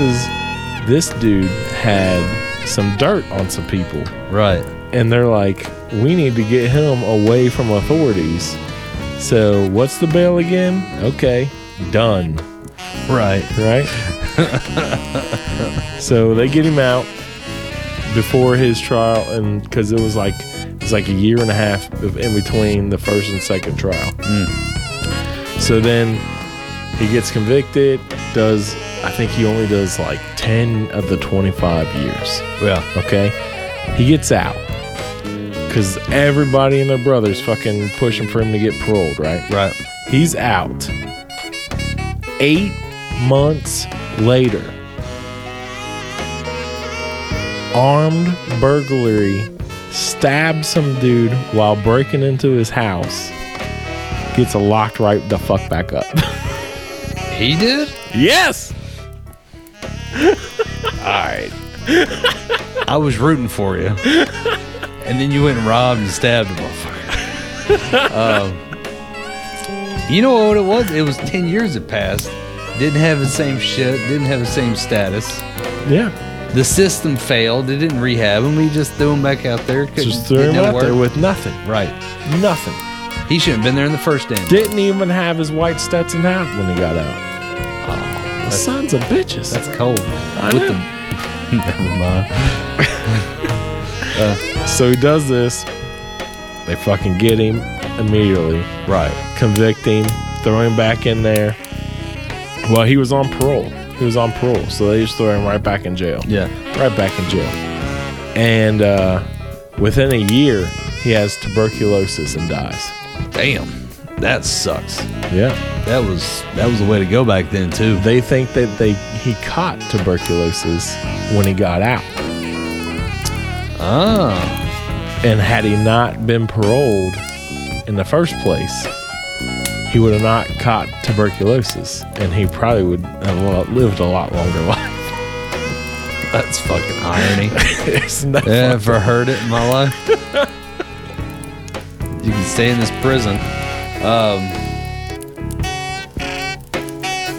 dude had some dirt on some people, right? And they're like, we need to get him away from authorities. So, what's the bail again? Okay, done. Right. So they get him out before his trial, and because it was like a year and a half in between the first and second trial. Mm. So then he gets convicted. I think he only does like 10 of the 25 years. Yeah. Okay. He gets out because everybody and their brother's fucking pushing for him to get paroled, right? Right. He's out. 8 months later, armed burglary, stabs some dude while breaking into his house, gets locked right the fuck back up. He did? Yes! Alright. I was rooting for you. And then you went and robbed and stabbed a motherfucker. You know what it was? It was 10 years that passed. Didn't have the same shit. Didn't have the same status. Yeah. The system failed. It didn't rehab him. We just threw him back out there. Just threw him out there with nothing. Right. Nothing. He shouldn't have been there in the first inning. Didn't even have his white Stetson hat when he got out. Oh, the sons of bitches. That's cold. Never mind. So he does this. They fucking get him immediately. Right. Convict him. Throw him back in there. Well, he was on parole. So they just threw him right back in jail. Yeah. Right back in jail. And within a year, he has tuberculosis and dies. Damn. That sucks. Yeah. That was the way to go back then, too. They think that he caught tuberculosis when he got out. Ah. And had he not been paroled in the first place, he would have not caught tuberculosis, and he probably would have lived a lot longer life. That's fucking irony. Never heard it in my life. You can stay in this prison.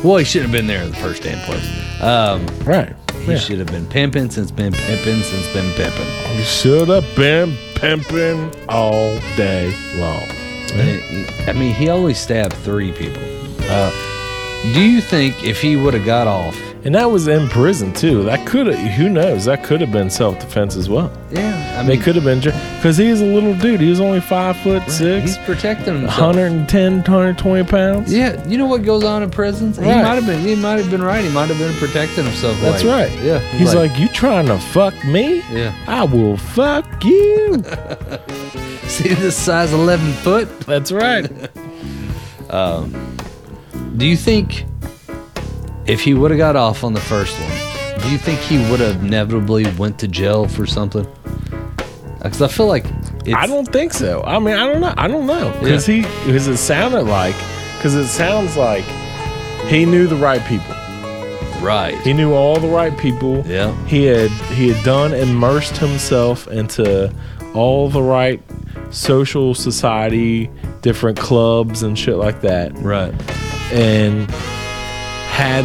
Well, he shouldn't have been there in the first damn place. Right. He should have been pimping since been pimping since been pimping. He should have been pimping all day long. I mean, he only stabbed 3 people. Do you think if he would have got off... And that was in prison, too. That could have... Who knows? That could have been self-defense as well. Yeah. I mean, they could have been... Because he was a little dude. He was only 5'6". He's protecting himself. 110, 120 pounds. Yeah. You know what goes on in prisons? Right. He might have been right. He might have been protecting himself. That's like, right. Yeah. He's like, you trying to fuck me? Yeah. I will fuck you. See this size 11 foot? That's right. Do you think if he would have got off on the first one, do you think he would have inevitably went to jail for something? Because I feel like it's... I don't think so. I mean, I don't know. Because it sounds like he knew the right people. Right. He knew all the right people. Yeah. He had immersed himself into all the right social society, different clubs and shit like that. Right. And had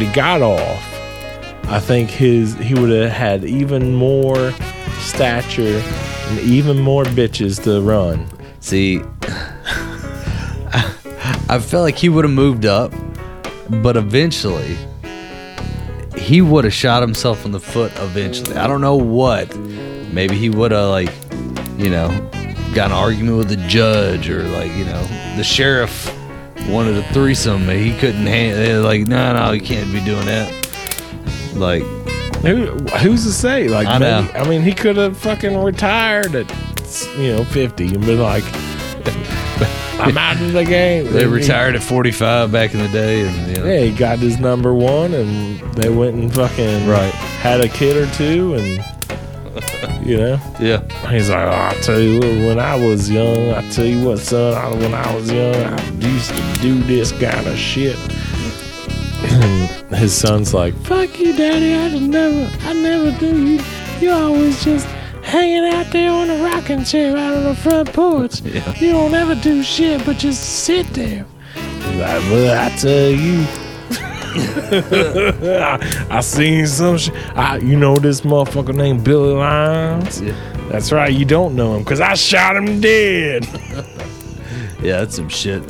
he got off, I think he would have had even more stature and even more bitches to run. See, I felt like he would have moved up, but eventually he would have shot himself in the foot eventually. I don't know what. Maybe he would have, like, you know, got an argument with the judge, or, like, you know, the sheriff wanted a threesome and he couldn't handle it. Like, no, you can't be doing that. Like, Who's to say? Like, I know. Maybe, I mean, he could have fucking retired at 50 and been like, I'm out of the game. They retired at 45 back in the day, and yeah, he got his number one, and they went and fucking had a kid or two, and yeah. He's like, I tell you what, when I was young, I tell you what, son, when I was young, I used to do this kind of shit. And his son's like, fuck you, daddy, I never do. You always just hanging out there on the rocking chair out on the front porch. Yeah. You don't ever do shit but just sit there. He's like, well, I tell you, I seen some shit. You know this motherfucker named Billy Lyons? Yeah. That's right, you don't know him because I shot him dead. Yeah, that's some shit.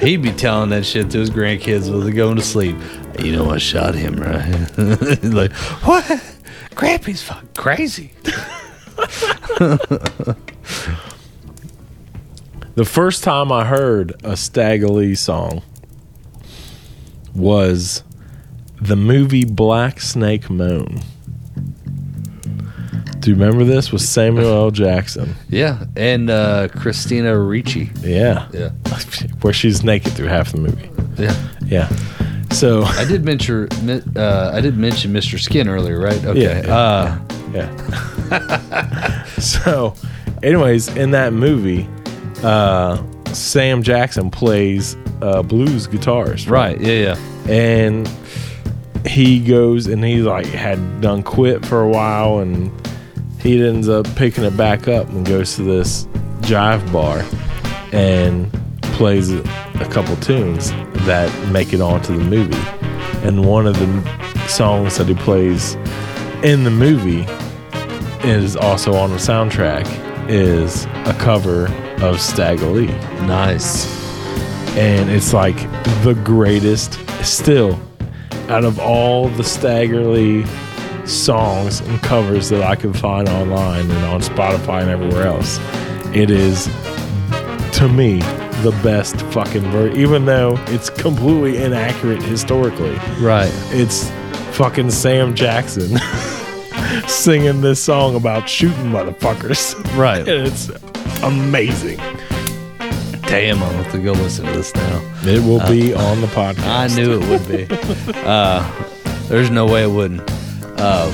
He'd be telling that shit to his grandkids while they're going to sleep. You know, I shot him, right? Like, what? Grampy's fucking crazy. The first time I heard a Stagger Lee song was the movie Black Snake Moan. Do you remember this? With Samuel L. Jackson. Yeah, and Christina Ricci. Yeah. Where she's naked through half the movie. Yeah. So I did mention Mr. Skin earlier, right? Okay. Yeah. So, anyways, in that movie, Sam Jackson plays blues guitarist. Right. Yeah. And he goes and he had done quit for a while and. He ends up picking it back up and goes to this jive bar and plays a couple tunes that make it onto the movie. And one of the songs that he plays in the movie is also on the soundtrack is a cover of Stagger Lee. Nice. And it's like the greatest still out of all the Stagger Lee songs and covers that I can find online and on Spotify and everywhere else. It is, to me, the best fucking version, even though it's completely inaccurate historically. Right. It's fucking Sam Jackson singing this song about shooting motherfuckers. Right. And it's amazing. Damn, I'll have to go listen to this now. It will be on the podcast. I knew it would be. There's no way it wouldn't. What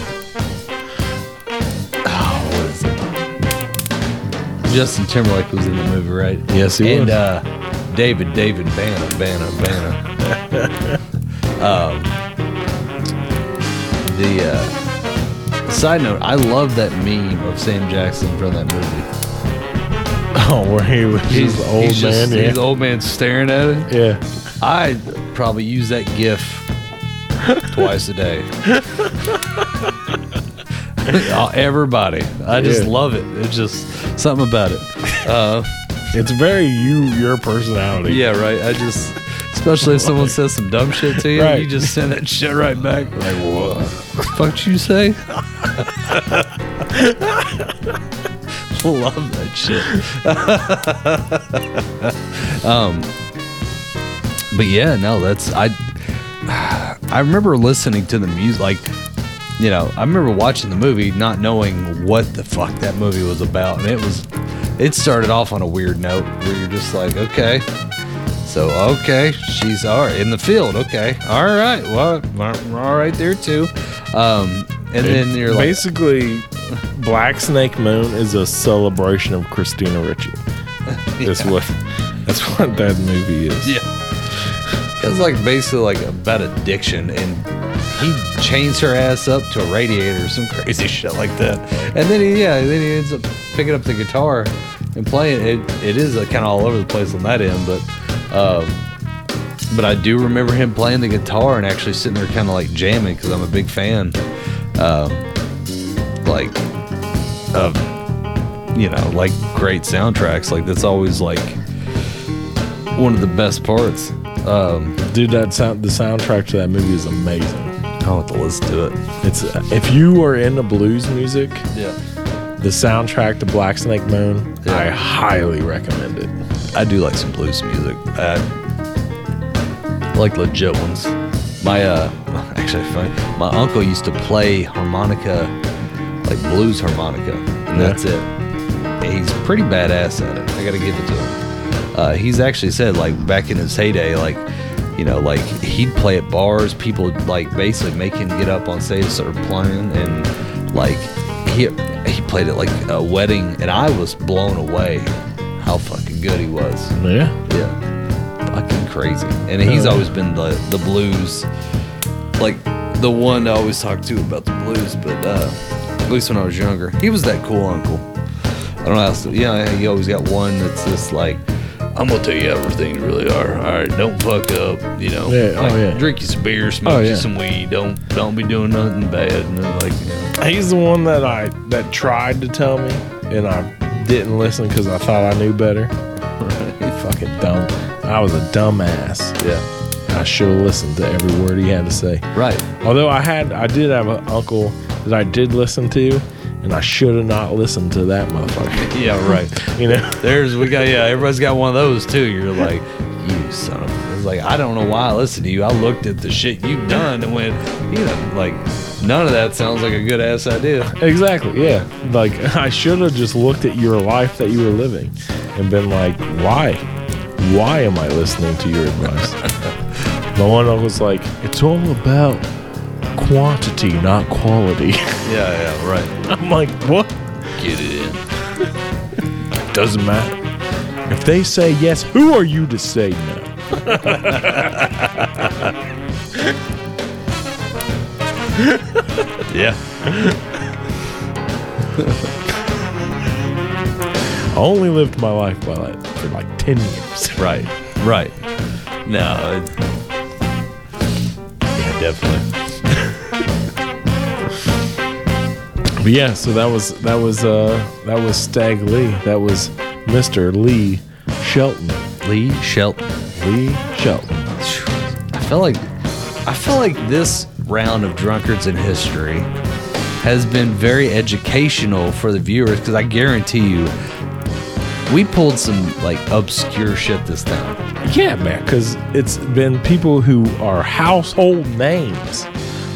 is it? Justin Timberlake was in the movie, right? Yes, he was. And David Banner. Side note, I love that meme of Sam Jackson from that movie. Oh, where he was just the old man. He's the old man staring at it. Yeah. I probably use that GIF twice a day. Everybody. I just love it. It's just something about it. It's very your personality. Yeah, right. I just, especially if someone says some dumb shit to you, you just send that shit right back. Like, what the fuck did you say? Love that shit. But yeah, no, that's, I remember listening to the music, I remember watching the movie, not knowing what the fuck that movie was about, and it started off on a weird note, where you're just like, okay, she's in the field, okay, alright, well, alright there too, and then you're basically, Black Snake Moon is a celebration of Christina Ricci. That's what that movie is. Yeah. It's basically about addiction, and he chains her ass up to a radiator or some crazy shit like that. And then he ends up picking up the guitar and playing it. It is kind of all over the place on that end, but I do remember him playing the guitar and actually sitting there kind of jamming because I'm a big fan, of great soundtracks. That's always one of the best parts. Dude, the soundtrack to that movie is amazing. I'll have to listen to it. It's if you are into blues music, the soundtrack to Black Snake Moon, I highly recommend it. I do like some blues music. I like legit ones. My actually funny. My uncle used to play harmonica, like blues harmonica, and that's it. He's pretty badass at it. I gotta give it to him. He's actually said, like, back in his heyday, like, you know, like, he'd play at bars. People would, like, basically make him get up on stage and start playing. And, like, he played at, like, a wedding, and I was blown away how fucking good he was. Yeah? Yeah. Fucking crazy. And he's always been the blues, like, the one I always talk to about the blues, but at least when I was younger. He was that cool uncle. I don't know how else to, you know, you always got one that's just like, I'm going to tell you everything you really are. All right, don't fuck up, you know. Yeah, like, drink you some beer, smoke you some weed. Don't be doing nothing bad. You know, like, you know. He's the one that I tried to tell me, and I didn't listen because I thought I knew better. He's fucking dumb. I was a dumbass. Yeah. I should have listened to every word he had to say. Right. Although I did have an uncle that I did listen to. And I should have not listened to that motherfucker. Yeah, right. You know, everybody's got one of those too. You're like, you son of a. It's like, I don't know why I listened to you. I looked at the shit you've done and went, you know, like, none of that sounds like a good ass idea. Exactly. Yeah. Like, I should have just looked at your life that you were living and been like, why? Why am I listening to your advice? My one uncle was like, it's all about quantity, not quality. Yeah, right. I'm like, what? Get it in. Doesn't matter. If they say yes, who are you to say no? Yeah. I only lived my life for like 10 years. Right. No. Yeah, definitely. But yeah, so that was Stag Lee. That was Mr. Lee Shelton. Lee Shelton. I feel like this round of Drunkards in History has been very educational for the viewers, because I guarantee you we pulled some like obscure shit this time. Yeah, man, because it's been people who are household names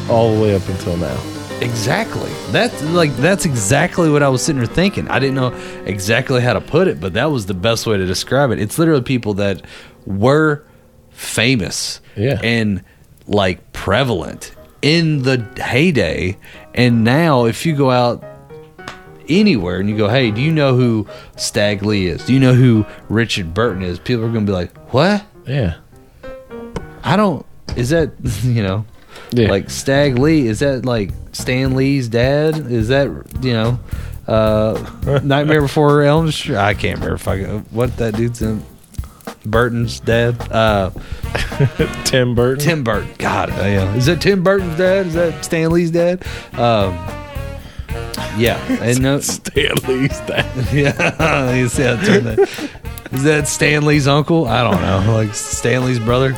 all the way up until now. Exactly. That's exactly what I was sitting there thinking. I didn't know exactly how to put it, but that was the best way to describe it. It's literally people that were famous and like prevalent in the heyday. And now if you go out anywhere and you go, hey, do you know who Stag Lee is? Do you know who Richard Burton is? People are going to be like, what? Yeah. Is that, you know. Yeah. Like Stag Lee, is that like Stan Lee's dad? Is that, you know, Nightmare Before Elm Street? I can't remember what that dude's in. Burton's dad, Tim Burton. Tim Burton. God, yeah. Is that Tim Burton's dad? Is that Stan Lee's dad? Yeah, and no, Stan Lee's dad. Yeah, you see how I turned that. Is that Stan Lee's uncle? I don't know. Like Stan Lee's brother.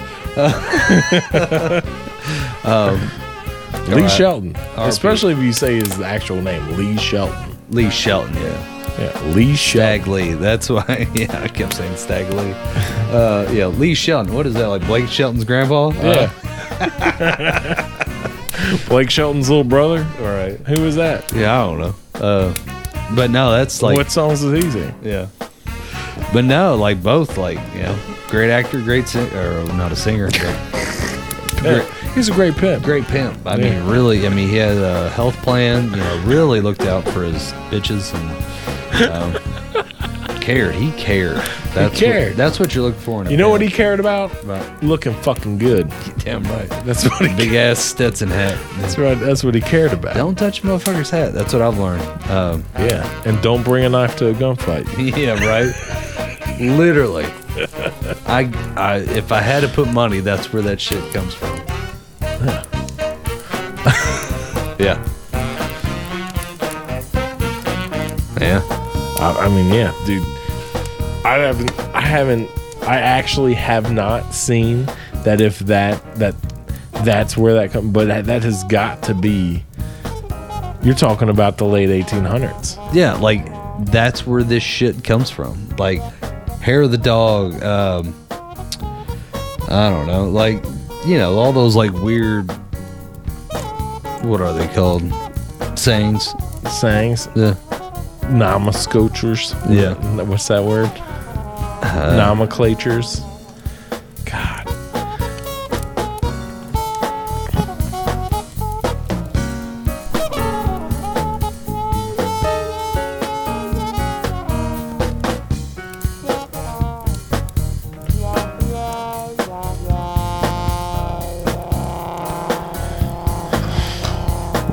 Lee Shelton. Especially if you say his actual name, Lee Shelton. Lee Shelton, yeah. Lee Shelton. Stag Lee. That's why. Yeah, I kept saying Stag Lee. Yeah, Lee Shelton. What is that, like Blake Shelton's grandpa? Yeah. Blake Shelton's little brother. All right. Who is that? Yeah, I don't know. But no, that's like. What songs is he sing? Yeah. But no, like both, like, you know, great actor, great singer, or not a singer. He's a great pimp. Great pimp. I mean, really. I mean, he had a health plan. You know, really looked out for his bitches and cared. He cared. That's what you're looking for in a pimp. You know what he cared about? Right. Looking fucking good. Damn right. That's what he. Big ass Stetson hat. That's right. That's what he cared about. Don't touch a motherfucker's hat. That's what I've learned. Yeah. And don't bring a knife to a gunfight. Yeah. Right. Literally. I if I had to put money, that's where that shit comes from. Yeah. I mean, yeah, dude. I actually have not seen that. If that's where that comes, but that has got to be. You're talking about the late 1800s. Yeah, like that's where this shit comes from. Like. Hair of the dog, I don't know, like, you know, all those like weird what are they called? Sayings? Sayings? Yeah. Nomenclatures. Yeah. What's that word? Nomenclatures. God.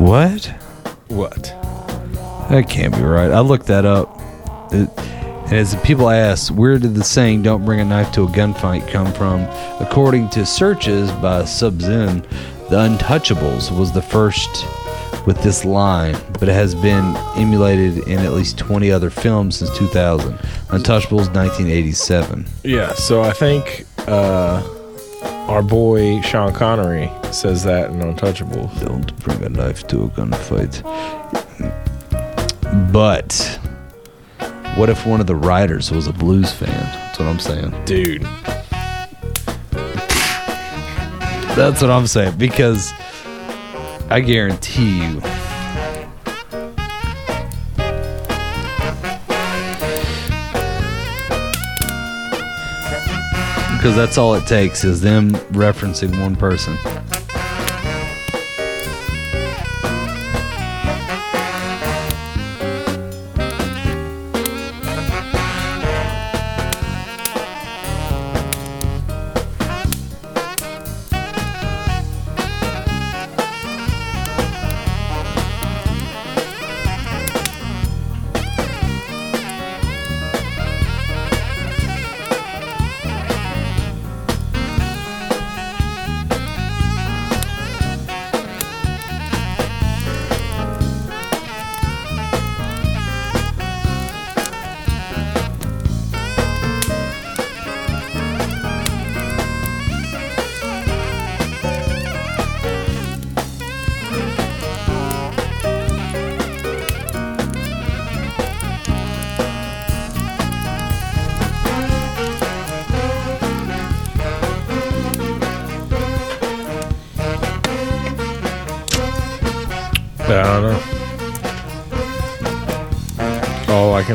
What? What? That can't be right. I looked that up. And as the people ask, where did the saying "Don't bring a knife to a gunfight" come from? According to searches by Subzin, The Untouchables was the first with this line, but it has been emulated in at least 20 other films since 2000. Untouchables, 1987. Yeah, so I think our boy Sean Connery says that in Untouchables. Don't bring a knife to a gunfight. But what if one of the writers was a blues fan? That's what I'm saying. Dude. That's what I'm saying, because I guarantee you because that's all it takes is them referencing one person.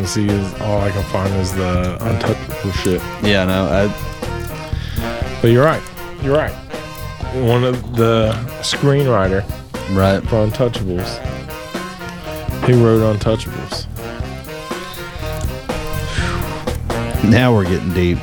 See is all I can find is the untouchable shit. Yeah, no, but you're right. You're right. One of the screenwriter, right, for Untouchables. He wrote Untouchables. Now we're getting deep.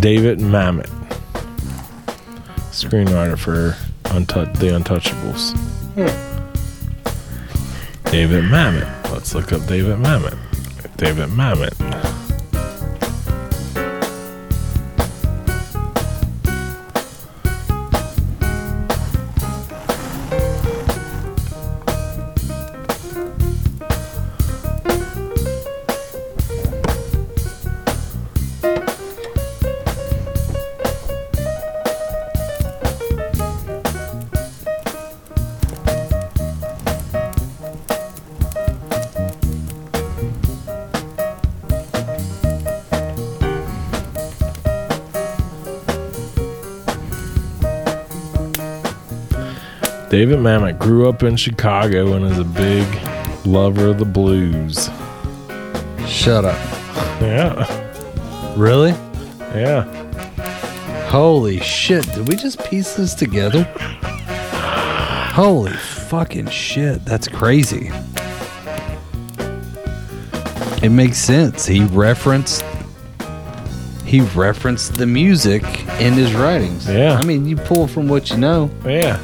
David Mamet, screenwriter for The Untouchables. Hmm. David Mamet. Let's look up David Mamet. David Mamet. David Mamet grew up in Chicago and is a big lover of the blues. Shut up. Yeah. Really? Yeah. Holy shit. Did we just piece this together? Holy fucking shit. That's crazy. It makes sense. He referenced the music in his writings. Yeah. I mean, you pull from what you know. Yeah.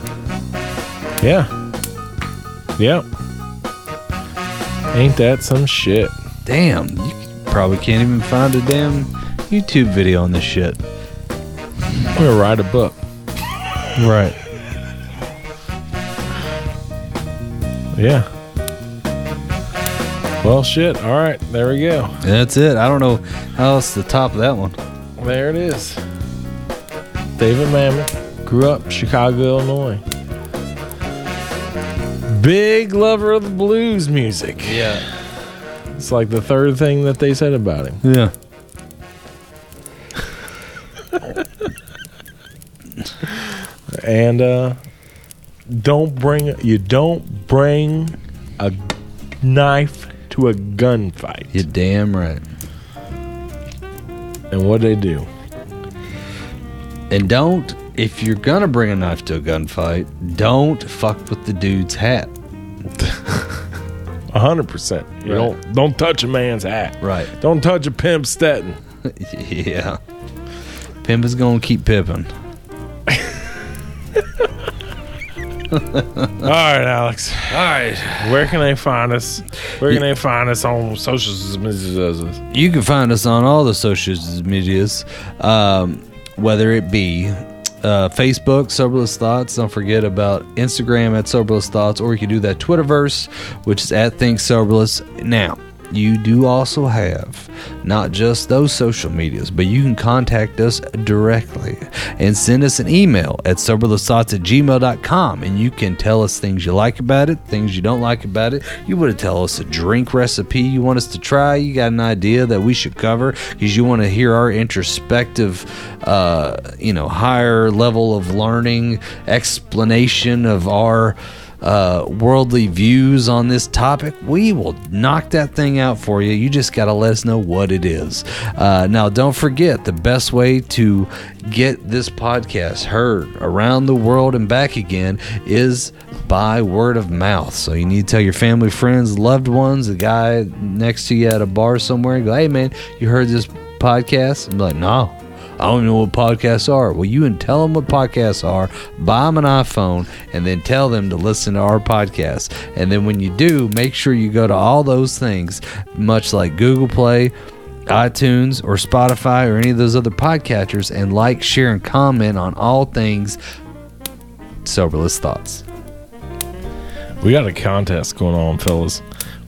Yeah. Yep. Ain't that some shit? Damn, you probably can't even find a damn YouTube video on this shit. I'm gonna write a book. Right. Yeah. Well, shit. All right, there we go. That's it. I don't know how else to top of that one. There it is. David Mamet. Grew up in Chicago, Illinois. Big lover of the blues music. Yeah. It's like the third thing that they said about him. Yeah. And don't bring a knife to a gunfight. You're damn right. And what they do. And don't, if you're gonna bring a knife to a gunfight, don't fuck with the dude's hat. 100%. Right. Don't touch a man's hat. Right. Don't touch a pimp Stetton. Yeah. Pimp is gonna keep pimping. Alright, Alex. Alright. Where can they find us? Where can they find us on social medias? You can find us on all the social medias. Whether it be Facebook, Soberless Thoughts. Don't forget about Instagram at Soberless Thoughts, or you can do that Twitterverse, which is at Think Soberless. Now, you do also have not just those social medias, but you can contact us directly and send us an email at soberlessthoughts@gmail.com, and you can tell us things you like about it, things you don't like about it. You want to tell us a drink recipe you want us to try. You got an idea that we should cover because you want to hear our introspective, higher level of learning, explanation of our worldly views on this topic. We will knock that thing out for you. You just gotta let us know what it is. Now don't forget, the best way to get this podcast heard around the world and back again is by word of mouth. So you need to tell your family, friends, loved ones, the guy next to you at a bar somewhere, go, hey man, you heard this podcast? I'm like, no, I don't know what podcasts are. Well, you can tell them what podcasts are, buy them an iPhone, and then tell them to listen to our podcast. And then when you do, make sure you go to all those things, much like Google Play, iTunes, or Spotify, or any of those other podcatchers, and like, share, and comment on all things Soberless Thoughts. We got a contest going on, fellas.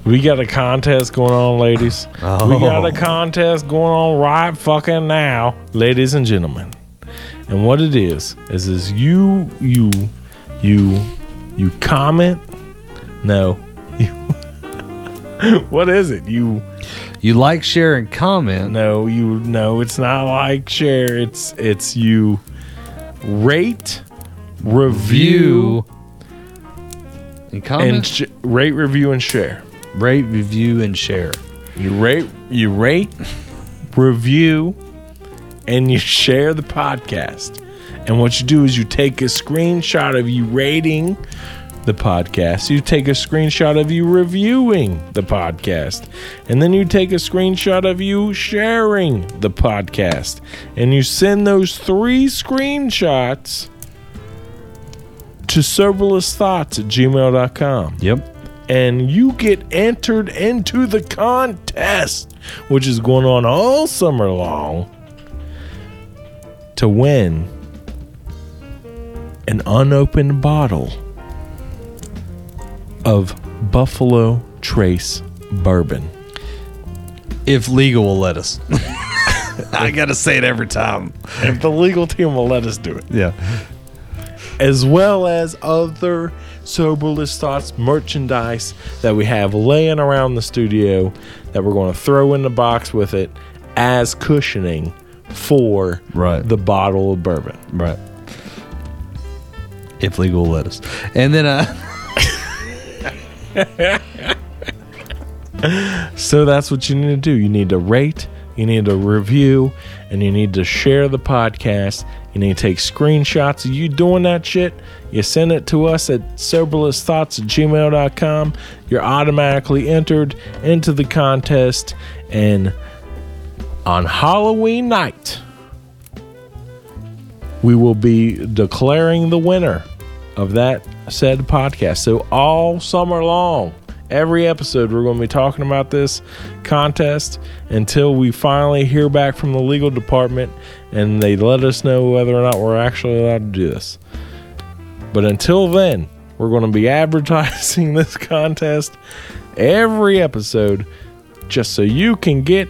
We got a contest going on, ladies. Oh. We got a contest going on right fucking now, ladies and gentlemen. And what it is you comment. No. What is it? You like, share, and comment. No, it's not like share. It's you rate, review, and comment. And rate, review, and share. Rate, review, and share. You rate, review, and you share the podcast. And what you do is you take a screenshot of you rating the podcast. You take a screenshot of you reviewing the podcast. And then you take a screenshot of you sharing the podcast. And you send those three screenshots to soberlessthoughts@gmail.com. Yep. And you get entered into the contest, which is going on all summer long, to win an unopened bottle of Buffalo Trace bourbon. If legal will let us. I got to say it every time. If the legal team will let us do it. Yeah. As well as other Soberless Thoughts merchandise that we have laying around the studio that we're going to throw in the box with it as cushioning for the bottle of bourbon. Right. If legal will let us. And then so that's what you need to do. You need to rate, you need to review, and you need to share the podcast. You need to take screenshots of you doing that shit. You send it to us at soberlessthoughts@gmail.com. You're automatically entered into the contest. And on Halloween night, we will be declaring the winner of that said podcast. So all summer long, every episode, we're going to be talking about this contest until we finally hear back from the legal department and they let us know whether or not we're actually allowed to do this. But until then, we're going to be advertising this contest every episode just so you can get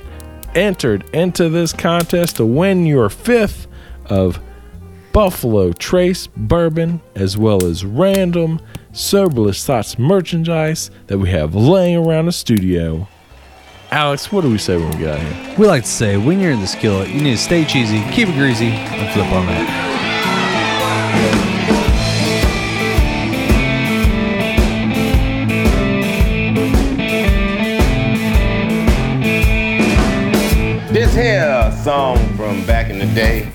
entered into this contest to win your fifth of Buffalo Trace bourbon, as well as random Soberless Thoughts merchandise that we have laying around the studio. Alex, what do we say when we get out of here? We like to say, when you're in the skillet, you need to stay cheesy, keep it greasy, and flip on that. This here a song from back in the day,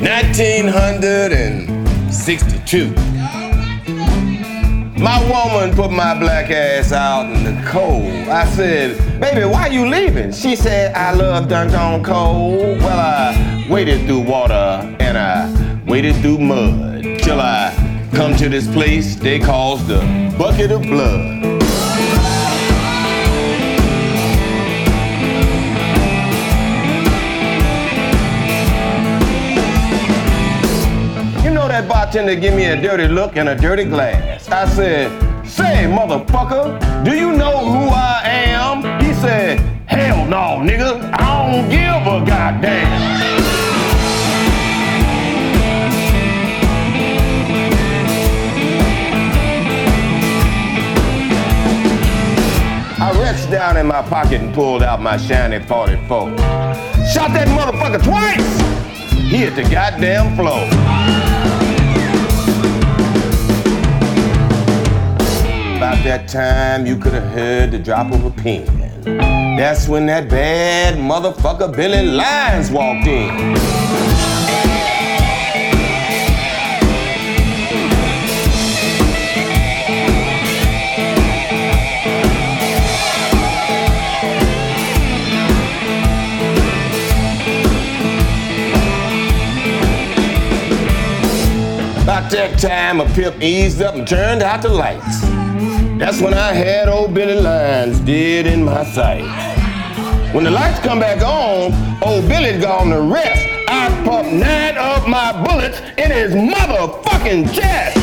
1962. My woman put my black ass out in the cold. I said, baby, why you leaving? She said, I love dun dun cold. Well, I waded through water and I waded through mud till I come to this place they calls the bucket of blood. That bartender give me a dirty look and a dirty glass. I said, say, motherfucker, do you know who I am? He said, hell no, nigga, I don't give a goddamn. I reached down in my pocket and pulled out my shiny .44. Shot that motherfucker twice! He hit the goddamn floor. About that time, you could have heard the drop of a pin. That's when that bad motherfucker Billy Lyons walked in. About that time, a pimp eased up and turned out the lights. That's when I had old Billy Lyons dead in my sight. When the lights come back on, old Billy's gone to rest. I popped 9 of my bullets in his motherfucking chest.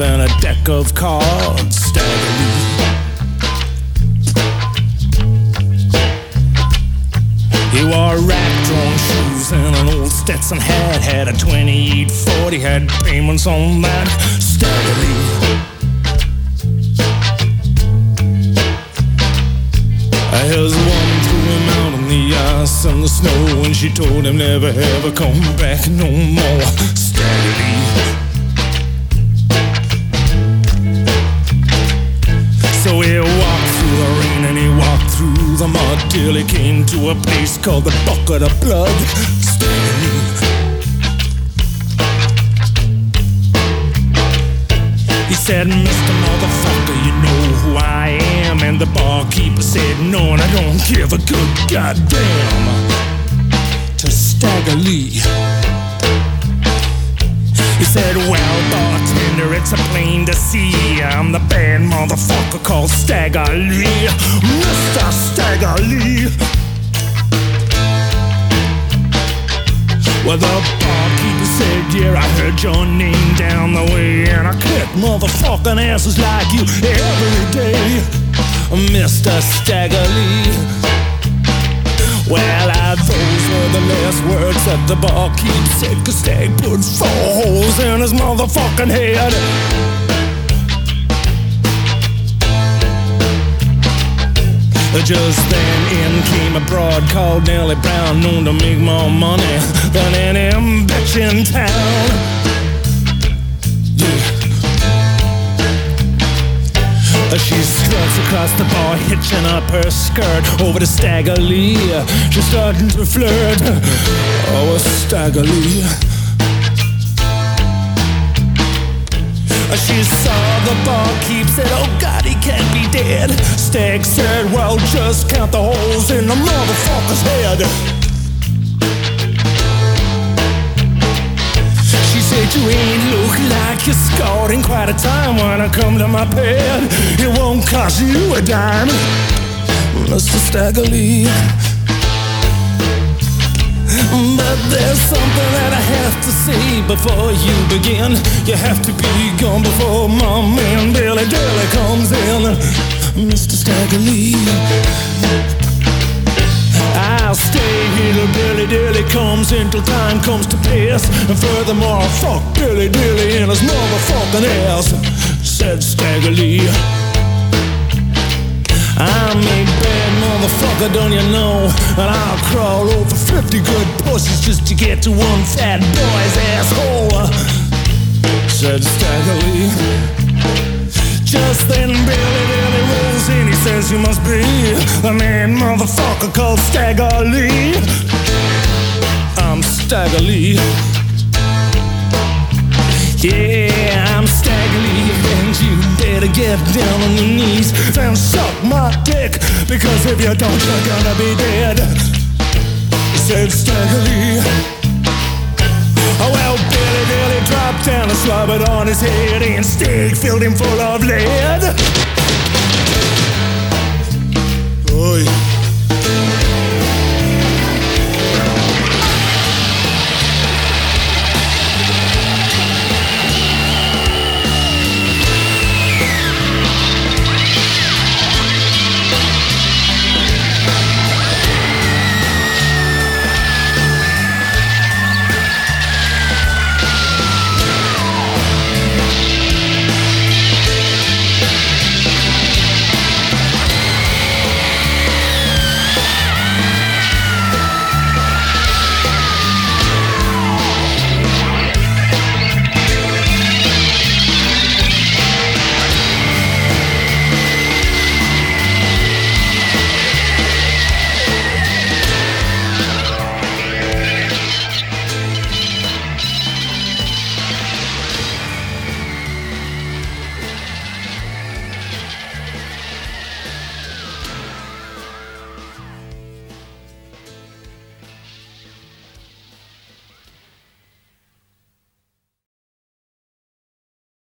And a deck of cards, Stagger Lee. He wore rag-drawn shoes and an old Stetson hat. Had a 2840, had payments on that, Stagger Lee. His woman threw him out in the yard. house in the snow, and she told him never ever come back no more. Stagger Lee. So he walked through the rain and he walked through the mud till he came to a place called the Bucket of Blood. Stagger Lee. He said, Mr. Motherfucker, you know who I am. And the barkeeper said, no, and I don't give a good goddamn to Stagger Lee. He said, well, bartender, it's a plain to see I'm the bad motherfucker called Stagger Lee, Mr. Stagger Lee. Well, the barkeeper said, yeah, I heard your name down the way, and I cut motherfucking asses like you every day, Mr. Stagger Lee. Well, those were the last words that the barkeep said, 'cause Stag put 4 holes in his motherfucking head. Just then in came a broad called Nellie Brown, known to make more money than any bitch in town. She struts across the bar, hitching up her skirt over to Stagger Lee. She's starting to flirt, oh, Stagger Lee. She saw the barkeep, said, oh God, he can't be dead. Stag said, well, just count the holes in the motherfucker's head. You ain't look like you scored in quite a time. When I come to my bed, it won't cost you a dime, Mr. Stagger Lee. But there's something that I have to say before you begin. You have to be gone before my man Billy Dilly comes in, Mr. Stagger Lee. I'll stay here till Billy Dilly comes in, till time comes to pass. And furthermore, I'll fuck Billy Dilly in his motherfucking ass, said Stagger Lee. I'm a bad motherfucker, don't you know? And I'll crawl over 50 good pussies just to get to one fat boy's asshole, said Stagger Lee. Just then Billy Dilly rolls in, he says, you must be the man motherfucker called Stagger Lee. I'm Stagger Lee. Yeah, I'm Stagger Lee, and you better get down on your knees and suck my dick, because if you don't, you're gonna be dead, said Stagger Lee. Oh well, Billy Dilly dropped down and slobbered on his head, and Stag filled him full of lead. Oy.